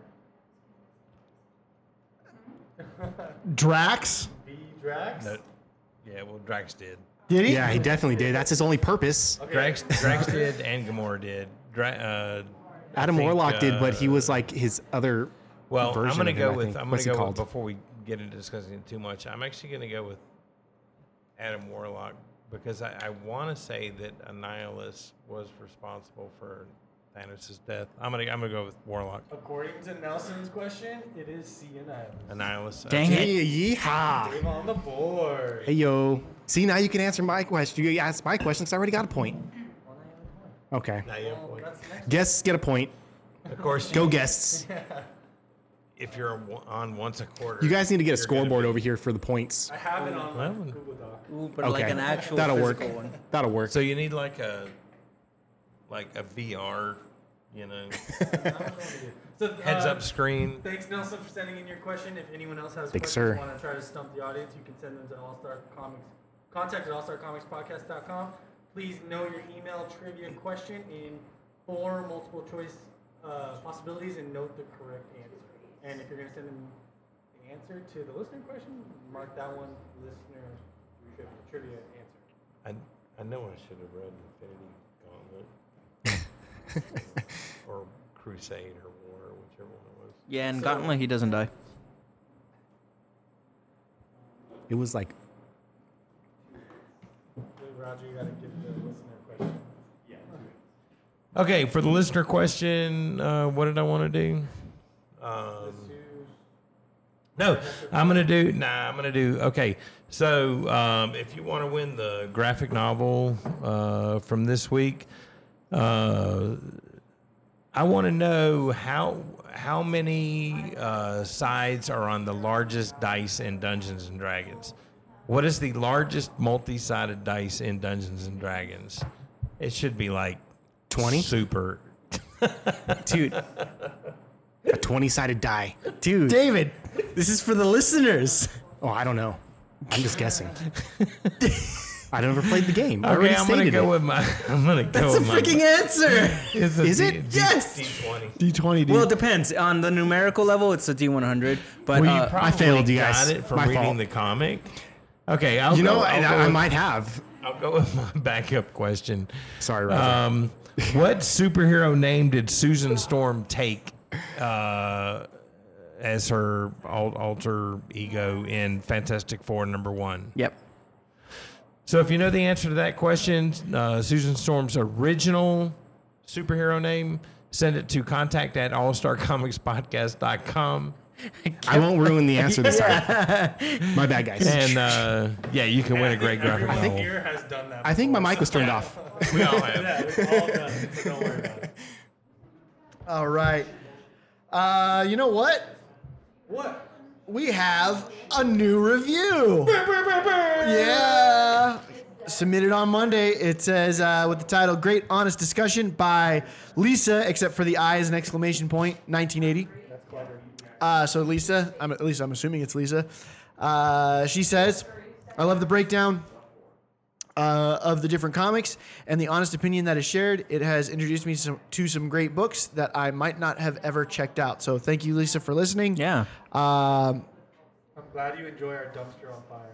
Drax? B. Drax? No. Yeah, well, Drax did. Did he? Yeah, he definitely did. That's his only purpose. Okay. Drax Drax did and Gamora did. Dra- uh, Adam think, Warlock uh, did, but he was like his other Well, version I'm going to go him, with I'm going to go with, before we get into discussing it too much. I'm actually going to go with Adam Warlock because I, I want to say that Annihilus was responsible for Thanos' death. I'm gonna I'm gonna go with Warlock. According to Nelson's question, it is C Annihilus. Annihilus. Dang it! Yeehaw! Dave on the board. Hey yo! See, now you can answer my question. You asked my question because I already got a point. Okay. Now you have a point. Guests get a point. Of course. Go guests. If you're on once a quarter. You guys need to get a scoreboard over here for the points. I have it on my Google Doc. Ooh, but okay. Like an actual That'll physical work. One. That'll work. So you need like a like a V R, you know, so, uh, heads up screen. Thanks, Nelson, for sending in your question. If anyone else has thanks, questions, want to try to stump the audience, you can send them to Allstar Comics. Contact at all star comics podcast dot com. Please know your email trivia question in four multiple choice uh, possibilities and note the correct answer. And if you're going to send an answer to the listener question, mark that one listener trivia answer. I, I know I should have read Infinity Gauntlet or Crusade or War, whichever one it was. Yeah, and so, Gauntlet, he doesn't die. It was like... Roger, you got to give the listener question. Yeah. Okay, for the listener question, uh, what did I want to do? Um, no, I'm going to do, nah, I'm going to do, okay. So um, if you want to win the graphic novel uh, from this week, uh, I want to know how how many uh, sides are on the largest dice in Dungeons and Dragons. What is the largest multi-sided dice in Dungeons and Dragons? It should be like twenty? Super. Dude. A twenty-sided die. Dude. David, this is for the listeners. Oh, I don't know. I'm just guessing. I never played the game. I okay, I'm going to go it. with my... I'm gonna go That's with a freaking my, answer. It's a is D, it? D, yes. D twenty. D twenty. D. Well, it depends. On the numerical level, it's a D one hundred. But well, uh, I failed, you guys. Got it from my reading fault. The comic. Okay, I'll you go. You know, I'll I, go I, with, I might have. I'll go with my backup question. Sorry, Roger. Um, what superhero name did Susan Storm take Uh, as her alter ego in Fantastic Four number one. Yep. So if you know the answer to that question, uh, Susan Storm's original superhero name, send it to contact at all star comics podcast dot com. I won't ruin the answer this yeah. time. My bad, guys. And uh, yeah, you can and win a great graphic novel. I think, has done that I think my mic was turned off. We all have. Yeah, we've all done it, so don't worry about it. All right. Uh, you know what? What? We have a new review. Yeah. Submitted on Monday. It says, uh, with the title, Great Honest Discussion by Lisa, except for the I is an exclamation point, nineteen eighty. That's clever. Uh, so Lisa, I'm, at least I'm assuming it's Lisa. Uh, she says, I love the breakdown Uh, of the different comics and the honest opinion that is shared. It has introduced me some, to some great books that I might not have ever checked out. So thank you, Lisa, for listening. Yeah. Um, I'm glad you enjoy our dumpster on fire.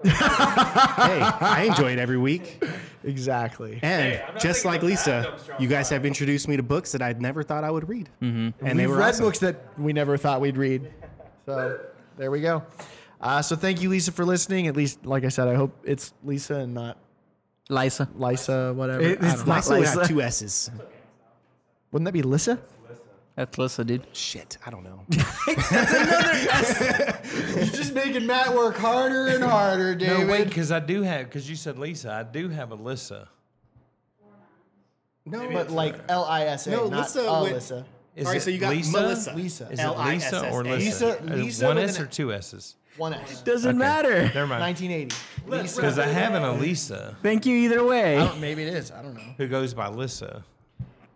Hey, I enjoy it every week. Exactly. And hey, just like Lisa, you guys have introduced me to books that I'd never thought I would read. Mm-hmm. And We've they were read awesome. books that we never thought we'd read. So there we go. Uh, so thank you, Lisa, for listening. At least, like I said, I hope it's Lisa and not Lisa, Lisa, whatever. It, it's Lisa without two S's. Wouldn't that be Lissa? That's Lissa, dude. Shit, I don't know. That's another S. You're just making Matt work harder and harder, David. No, wait, because I do have, because you said Lisa, I do have a Lissa. No, Maybe but like L I S A, no, not Alyssa. All right, so you got Lisa? Melissa. Lisa. Is it Lisa or Lissa? Lisa, one S or two S's? One S. Doesn't okay. matter. Never mind. nineteen eighty. Because I have an Elisa. Thank you either way. I don't, maybe it is. I don't know. Who goes by Lisa.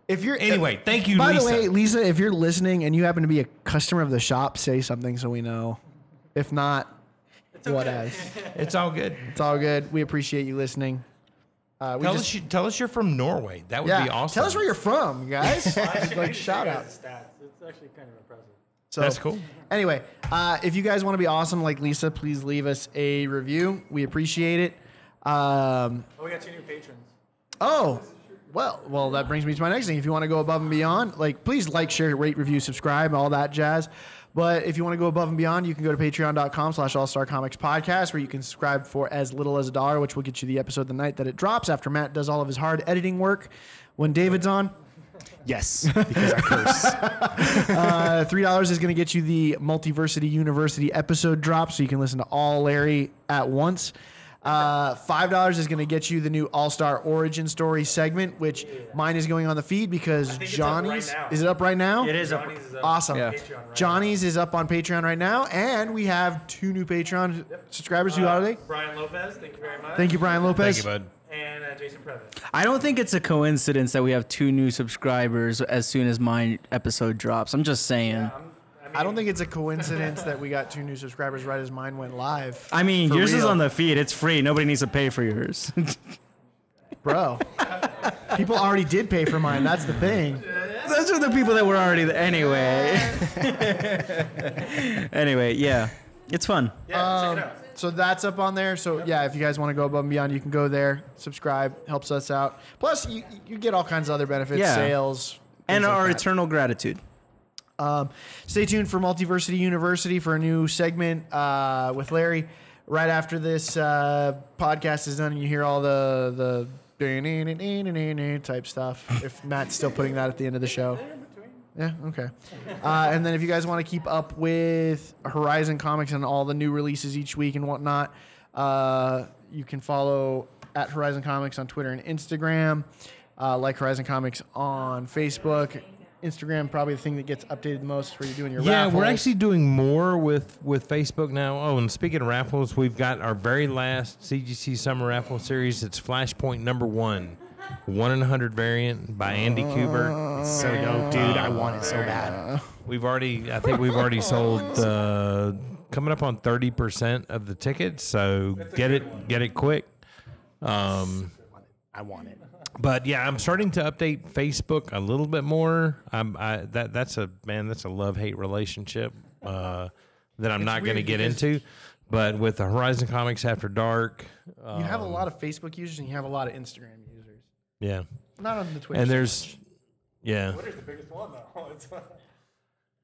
If you're anyway, if, thank you, by Lisa. By the way, Lisa, if you're listening and you happen to be a customer of the shop, say something so we know. If not, it's what okay. else? It's all good. It's all good. We appreciate you listening. Uh, we tell, just, us you, tell us you're from Norway. That would yeah, be awesome. Tell us where you're from, guys. Like shout out. It's actually kind of impressive. So, that's cool. Anyway, uh, if you guys want to be awesome like Lisa, please leave us a review. We appreciate it. Um, oh, we got two new patrons. Oh, well. Well, that brings me to my next thing. If you want to go above and beyond, like, please like, share, rate, review, subscribe, all that jazz. But if you want to go above and beyond, you can go to patreon.com slash allstarcomicspodcast, where you can subscribe for as little as a dollar, which will get you the episode the night that it drops after Matt does all of his hard editing work when David's on. Yes, because I curse. uh, three dollars is going to get you the Multiversity University episode drop, so you can listen to all Larry at once. Uh, five dollars is going to get you the new All-Star Origin Story segment, which mine is going on the feed because Johnny's... Right, is it up right now? It is Johnny's up. Is up. Awesome. Yeah. Right Johnny's now. Is up on Patreon right now, and we have two new Patreon yep. subscribers. Uh, Who are they? Brian Lopez. Thank you very much. Thank you, Brian Lopez. Thank you, bud. And uh, Jason Previn. I don't think it's a coincidence that we have two new subscribers as soon as my episode drops. I'm just saying. Yeah, I'm I don't think it's a coincidence that we got two new subscribers right as mine went live. I mean, for yours real. Is on the feed. It's free. Nobody needs to pay for yours. Bro, people already did pay for mine. That's the thing. Those are the people that were already there. Anyway. Anyway, yeah. It's fun. Yeah, um, check it out. So that's up on there. So, yeah, if you guys want to go above and beyond, you can go there. Subscribe. Helps us out. Plus, you, you get all kinds of other benefits. Yeah. Sales. And our like eternal gratitude. Um, stay tuned for Multiversity University for a new segment uh, with Larry right after this uh, podcast is done, and you hear all the the type stuff. If Matt's still putting that at the end of the show, yeah, okay. Uh, and then if you guys want to keep up with Horizon Comics and all the new releases each week and whatnot, uh, you can follow at Horizon Comics on Twitter and Instagram, uh, like Horizon Comics on Facebook. Instagram probably the thing that gets updated the most, where you're doing your yeah, raffles. Yeah, we're actually doing more with, with Facebook now. Oh, and speaking of raffles, we've got our very last C G C Summer Raffle Series. It's Flashpoint number one. One in a hundred variant by Andy Kubert. It's so dope, dude. I want it so bad. We've already, I think we've already sold uh, coming up on thirty percent of the tickets, so get it, one. get it quick. Um, I want it. But yeah, I'm starting to update Facebook a little bit more. I'm, I that that's a man, that's a love-hate relationship uh, that I'm it's not going to get into. But with the Horizon Comics After Dark, um, you have a lot of Facebook users and you have a lot of Instagram users. Yeah, not on the Twitter. And there's much. yeah, Twitter's the biggest one though. It's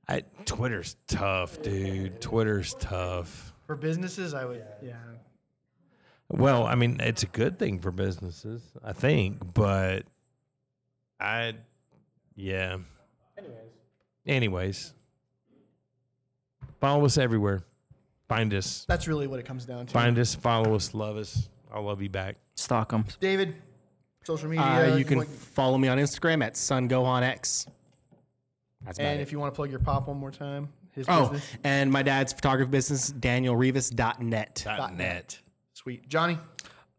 I Twitter's tough, dude. Twitter's tough for businesses. I would yeah. yeah. Well, I mean, it's a good thing for businesses, I think, but I, yeah. Anyways. Anyways. Follow us everywhere. Find us. That's really what it comes down to. Find us, follow us, love us. I'll love you back. Stalk 'em. David, social media. Uh, you can follow me on Instagram at sungohanx. That's about it. And if you want to plug your pop one more time, his oh, business. Oh, and my dad's photography business, daniel rivas dot net. Dot net. Sweet. Johnny?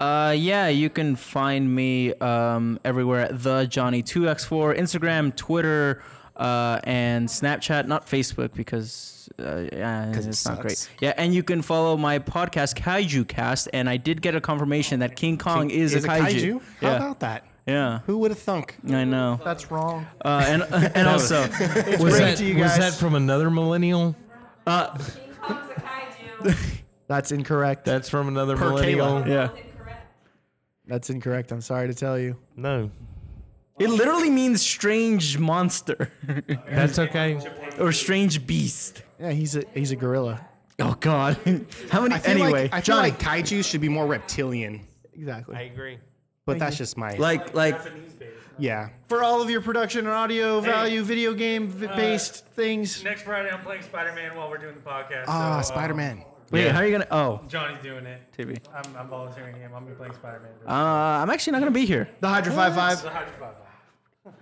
Uh, yeah, you can find me um, everywhere at the Johnny two X four, Instagram, Twitter, uh, and Snapchat, not Facebook because uh, it's it not great. Yeah, and you can follow my podcast, Kaiju Cast, and I did get a confirmation that King Kong King is, is a kaiju. A kaiju? How yeah. about that? Yeah. Who would have thunk? I know. That's wrong. Uh, and uh, and also, it's was, that, to you guys. was that from another millennial? Uh, King Kong's a kaiju. That's incorrect. That's from another per millennial. Kayla. Yeah. That's incorrect. That's incorrect. I'm sorry to tell you. No. It literally means strange monster. That's okay. Or strange beast. Yeah, he's a he's a gorilla. Oh God. How many? I anyway, like, I feel Johnny. like kaiju should be more reptilian. Exactly. I agree. But Thank that's you. just my like like. Yeah. For all of your production and audio value, hey, video game v- uh, based things. Next Friday, I'm playing Spider-Man while we're doing the podcast. Ah, uh, so, Spider-Man. Uh, Wait, yeah. how are you going to... Oh. Johnny's doing it. T V. I'm, I'm volunteering him. I'm going to be playing Spider-Man. Uh, I'm actually not going to be here. The Hydra five five. The Hydra five five.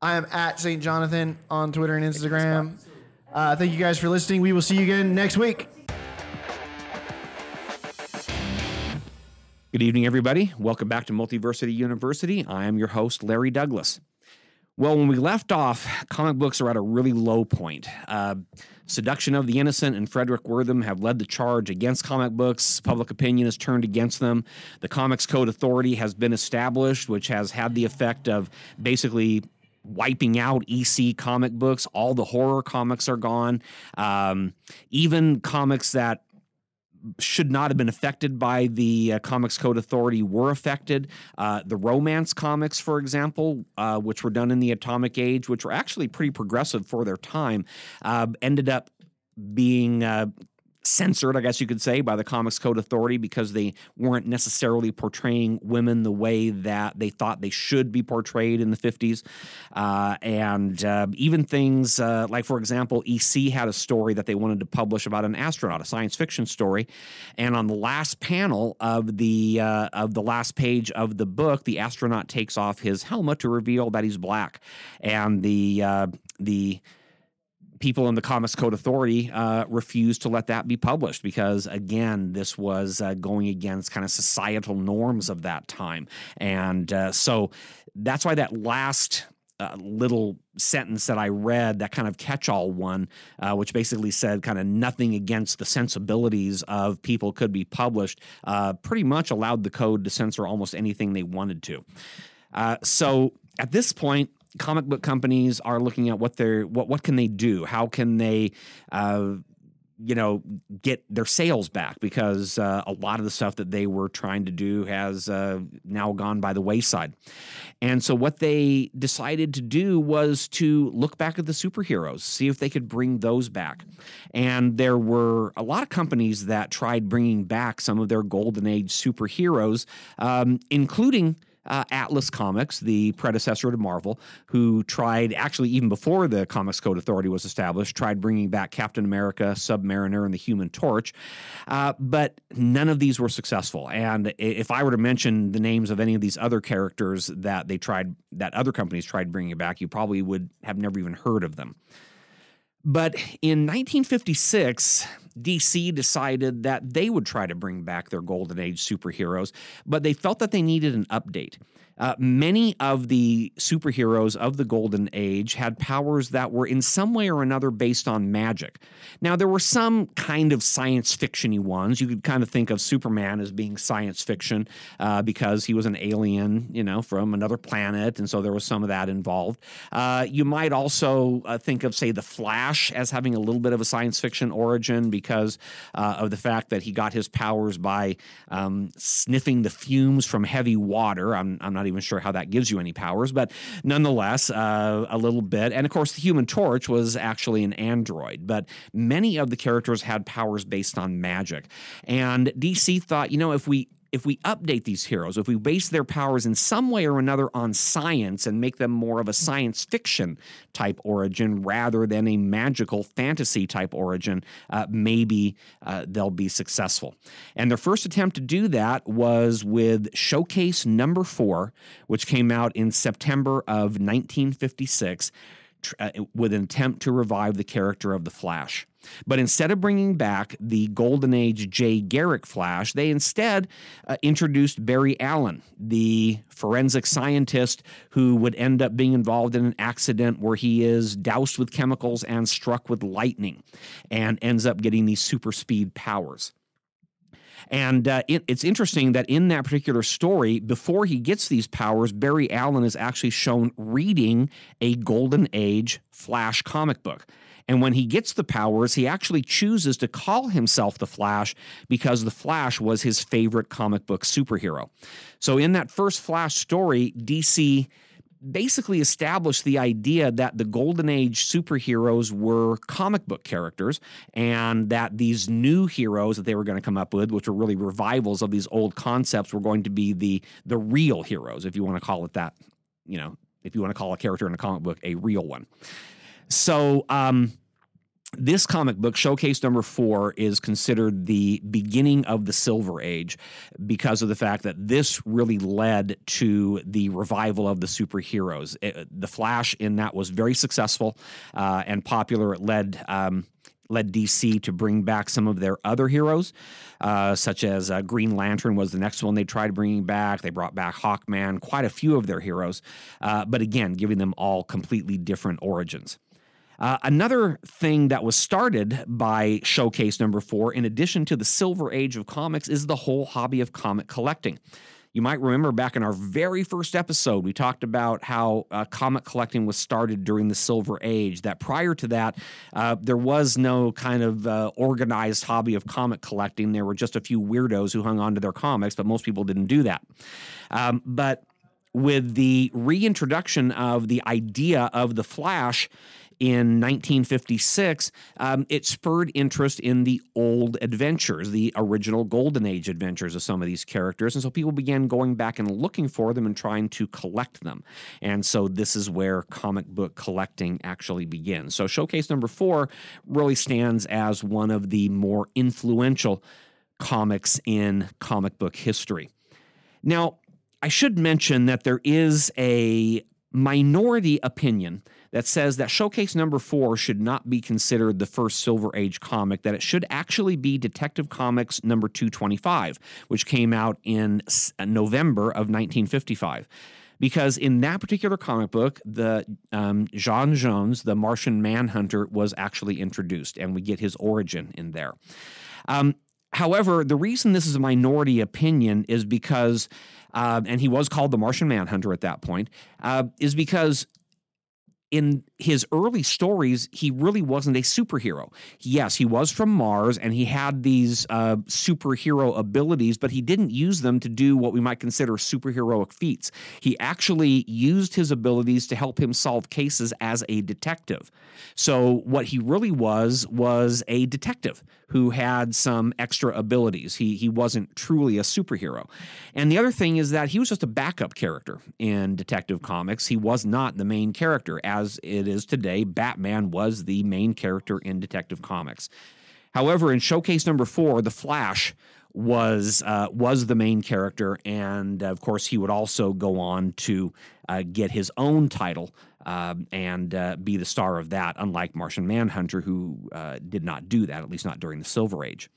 I am at Saint Jonathan on Twitter and Instagram. Uh, thank you guys for listening. We will see you again next week. Good evening, everybody. Welcome back to Multiversity University. I am your host, Larry Douglas. Well, when we left off, comic books are at a really low point. Uh, Seduction of the Innocent and Frederick Wortham have led the charge against comic books. Public opinion is turned against them. The Comics Code Authority has been established, which has had the effect of basically wiping out E C comic books. All the horror comics are gone. Um, even comics that should not have been affected by the uh, Comics Code Authority were affected. Uh, the romance comics, for example, uh, which were done in the Atomic Age, which were actually pretty progressive for their time, uh, ended up being uh, censored, I guess you could say, by the Comics Code Authority because they weren't necessarily portraying women the way that they thought they should be portrayed in the fifties. Uh, and uh, even things uh, like, for example, E C had a story that they wanted to publish about an astronaut, a science fiction story. And on the last panel of the, uh, of the last page of the book, the astronaut takes off his helmet to reveal that he's black. And the uh, the... people in the Comics Code Authority uh, refused to let that be published because, again, this was uh, going against kind of societal norms of that time. And uh, so that's why that last uh, little sentence that I read, that kind of catch-all one, uh, which basically said kind of nothing against the sensibilities of people could be published, uh, pretty much allowed the code to censor almost anything they wanted to. Uh, so at this point, comic book companies are looking at what they're what what can they do? How can they, uh, you know, get their sales back? Because uh, a lot of the stuff that they were trying to do has uh, now gone by the wayside. And so what they decided to do was to look back at the superheroes, see if they could bring those back. And there were a lot of companies that tried bringing back some of their golden age superheroes, um, including Uh, Atlas Comics, the predecessor to Marvel, who tried, actually even before the Comics Code Authority was established, tried bringing back Captain America, Submariner, and the Human Torch. Uh, but none of these were successful. And if I were to mention the names of any of these other characters that they tried, that other companies tried bringing back, you probably would have never even heard of them. But in nineteen fifty-six, D C decided that they would try to bring back their golden age superheroes, but they felt that they needed an update. Uh, many of the superheroes of the golden age had powers that were in some way or another based on magic. Now, there were some kind of science fiction-y ones. You could kind of think of Superman as being science fiction uh, because he was an alien, you know, from another planet, and so there was some of that involved. Uh, you might also uh, think of, say, the Flash as having a little bit of a science fiction origin because uh, of the fact that he got his powers by um, sniffing the fumes from heavy water. I'm, I'm not Not even sure how that gives you any powers, but nonetheless, uh, a little bit. And of course, the Human Torch was actually an android, but many of the characters had powers based on magic. And D C thought, you know, if we if we update these heroes, if we base their powers in some way or another on science and make them more of a science fiction type origin rather than a magical fantasy type origin, uh, maybe uh, they'll be successful. And their first attempt to do that was with Showcase Number Four, which came out in September of nineteen fifty-six, tr- uh, with an attempt to revive the character of the Flash. But instead of bringing back the Golden Age Jay Garrick Flash, they instead uh, introduced Barry Allen, the forensic scientist who would end up being involved in an accident where he is doused with chemicals and struck with lightning and ends up getting these super speed powers. And uh, it, it's interesting that in that particular story, before he gets these powers, Barry Allen is actually shown reading a Golden Age Flash comic book. And when he gets the powers, he actually chooses to call himself the Flash because the Flash was his favorite comic book superhero. So in that first Flash story, D C basically established the idea that the Golden Age superheroes were comic book characters and that these new heroes that they were going to come up with, which were really revivals of these old concepts, were going to be the, the real heroes, if you want to call it that, you know, if you want to call a character in a comic book a real one. So um, this comic book, Showcase Number Four, is considered the beginning of the Silver Age because of the fact that this really led to the revival of the superheroes. It, the Flash in that was very successful uh, and popular. It led... Um, led D C to bring back some of their other heroes, uh, such as uh, Green Lantern was the next one they tried bringing back. They brought back Hawkman, quite a few of their heroes, uh, but again, giving them all completely different origins. Uh, another thing that was started by Showcase Number Four, in addition to the Silver Age of comics, is the whole hobby of comic collecting. You might remember back in our very first episode, we talked about how uh, comic collecting was started during the Silver Age, that prior to that, uh, there was no kind of uh, organized hobby of comic collecting. There were just a few weirdos who hung on to their comics, but most people didn't do that. Um, but with the reintroduction of the idea of the Flash in nineteen fifty-six, um, it spurred interest in the old adventures, the original Golden Age adventures of some of these characters. And so people began going back and looking for them and trying to collect them. And so this is where comic book collecting actually begins. So showcase number four really stands as one of the more influential comics in comic book history. Now, I should mention that there is a minority opinion that says that Showcase number four should not be considered the first Silver Age comic, that it should actually be Detective Comics number two twenty-five, which came out in November of nineteen fifty-five. Because in that particular comic book, the um, John Jones, the Martian Manhunter, was actually introduced, and we get his origin in there. Um, however, the reason this is a minority opinion is because Uh, and he was called the Martian Manhunter at that point, uh, is because in his early stories, he really wasn't a superhero. Yes, he was from Mars, and he had these uh, superhero abilities, but he didn't use them to do what we might consider superheroic feats. He actually used his abilities to help him solve cases as a detective. So what he really was was a detective who had some extra abilities. He he wasn't truly a superhero. And the other thing is that he was just a backup character in Detective Comics. He was not the main character. As it is today, Batman was the main character in Detective Comics. However, in Showcase number four, the Flash was uh, was the main character, and of course he would also go on to uh, get his own title uh, and uh, be the star of that, unlike Martian Manhunter, who uh, did not do that, at least not during the Silver Age.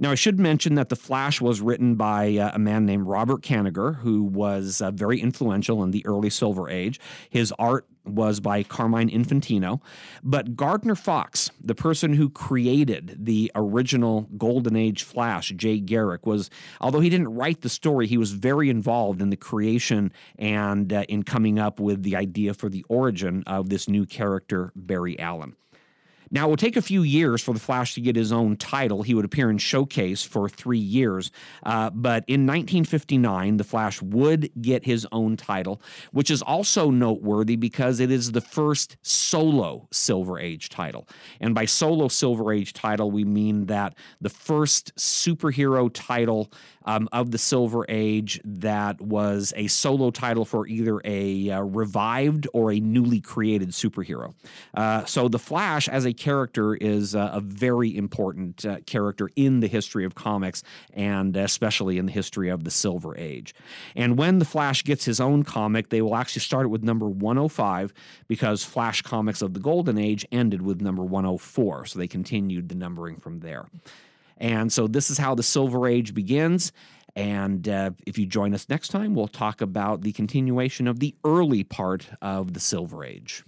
Now, I should mention that The Flash was written by uh, a man named Robert Kanigher, who was uh, very influential in the early Silver Age. His art was by Carmine Infantino. But Gardner Fox, the person who created the original Golden Age Flash, Jay Garrick, was, although he didn't write the story, he was very involved in the creation and uh, in coming up with the idea for the origin of this new character, Barry Allen. Now, it will take a few years for The Flash to get his own title. He would appear in Showcase for three years. Uh, but in nineteen fifty-nine, The Flash would get his own title, which is also noteworthy because it is the first solo Silver Age title. And by solo Silver Age title, we mean that the first superhero title um, of the Silver Age that was a solo title for either a uh, revived or a newly created superhero. Uh, so The Flash, as a character, is uh, a very important uh, character in the history of comics, and especially in the history of the Silver Age. And when The Flash gets his own comic, they will actually start it with number one oh five, because Flash Comics of the Golden Age ended with number one oh four, so they continued the numbering from there. And so this is how the Silver Age begins, and uh, if you join us next time, we'll talk about the continuation of the early part of the Silver Age.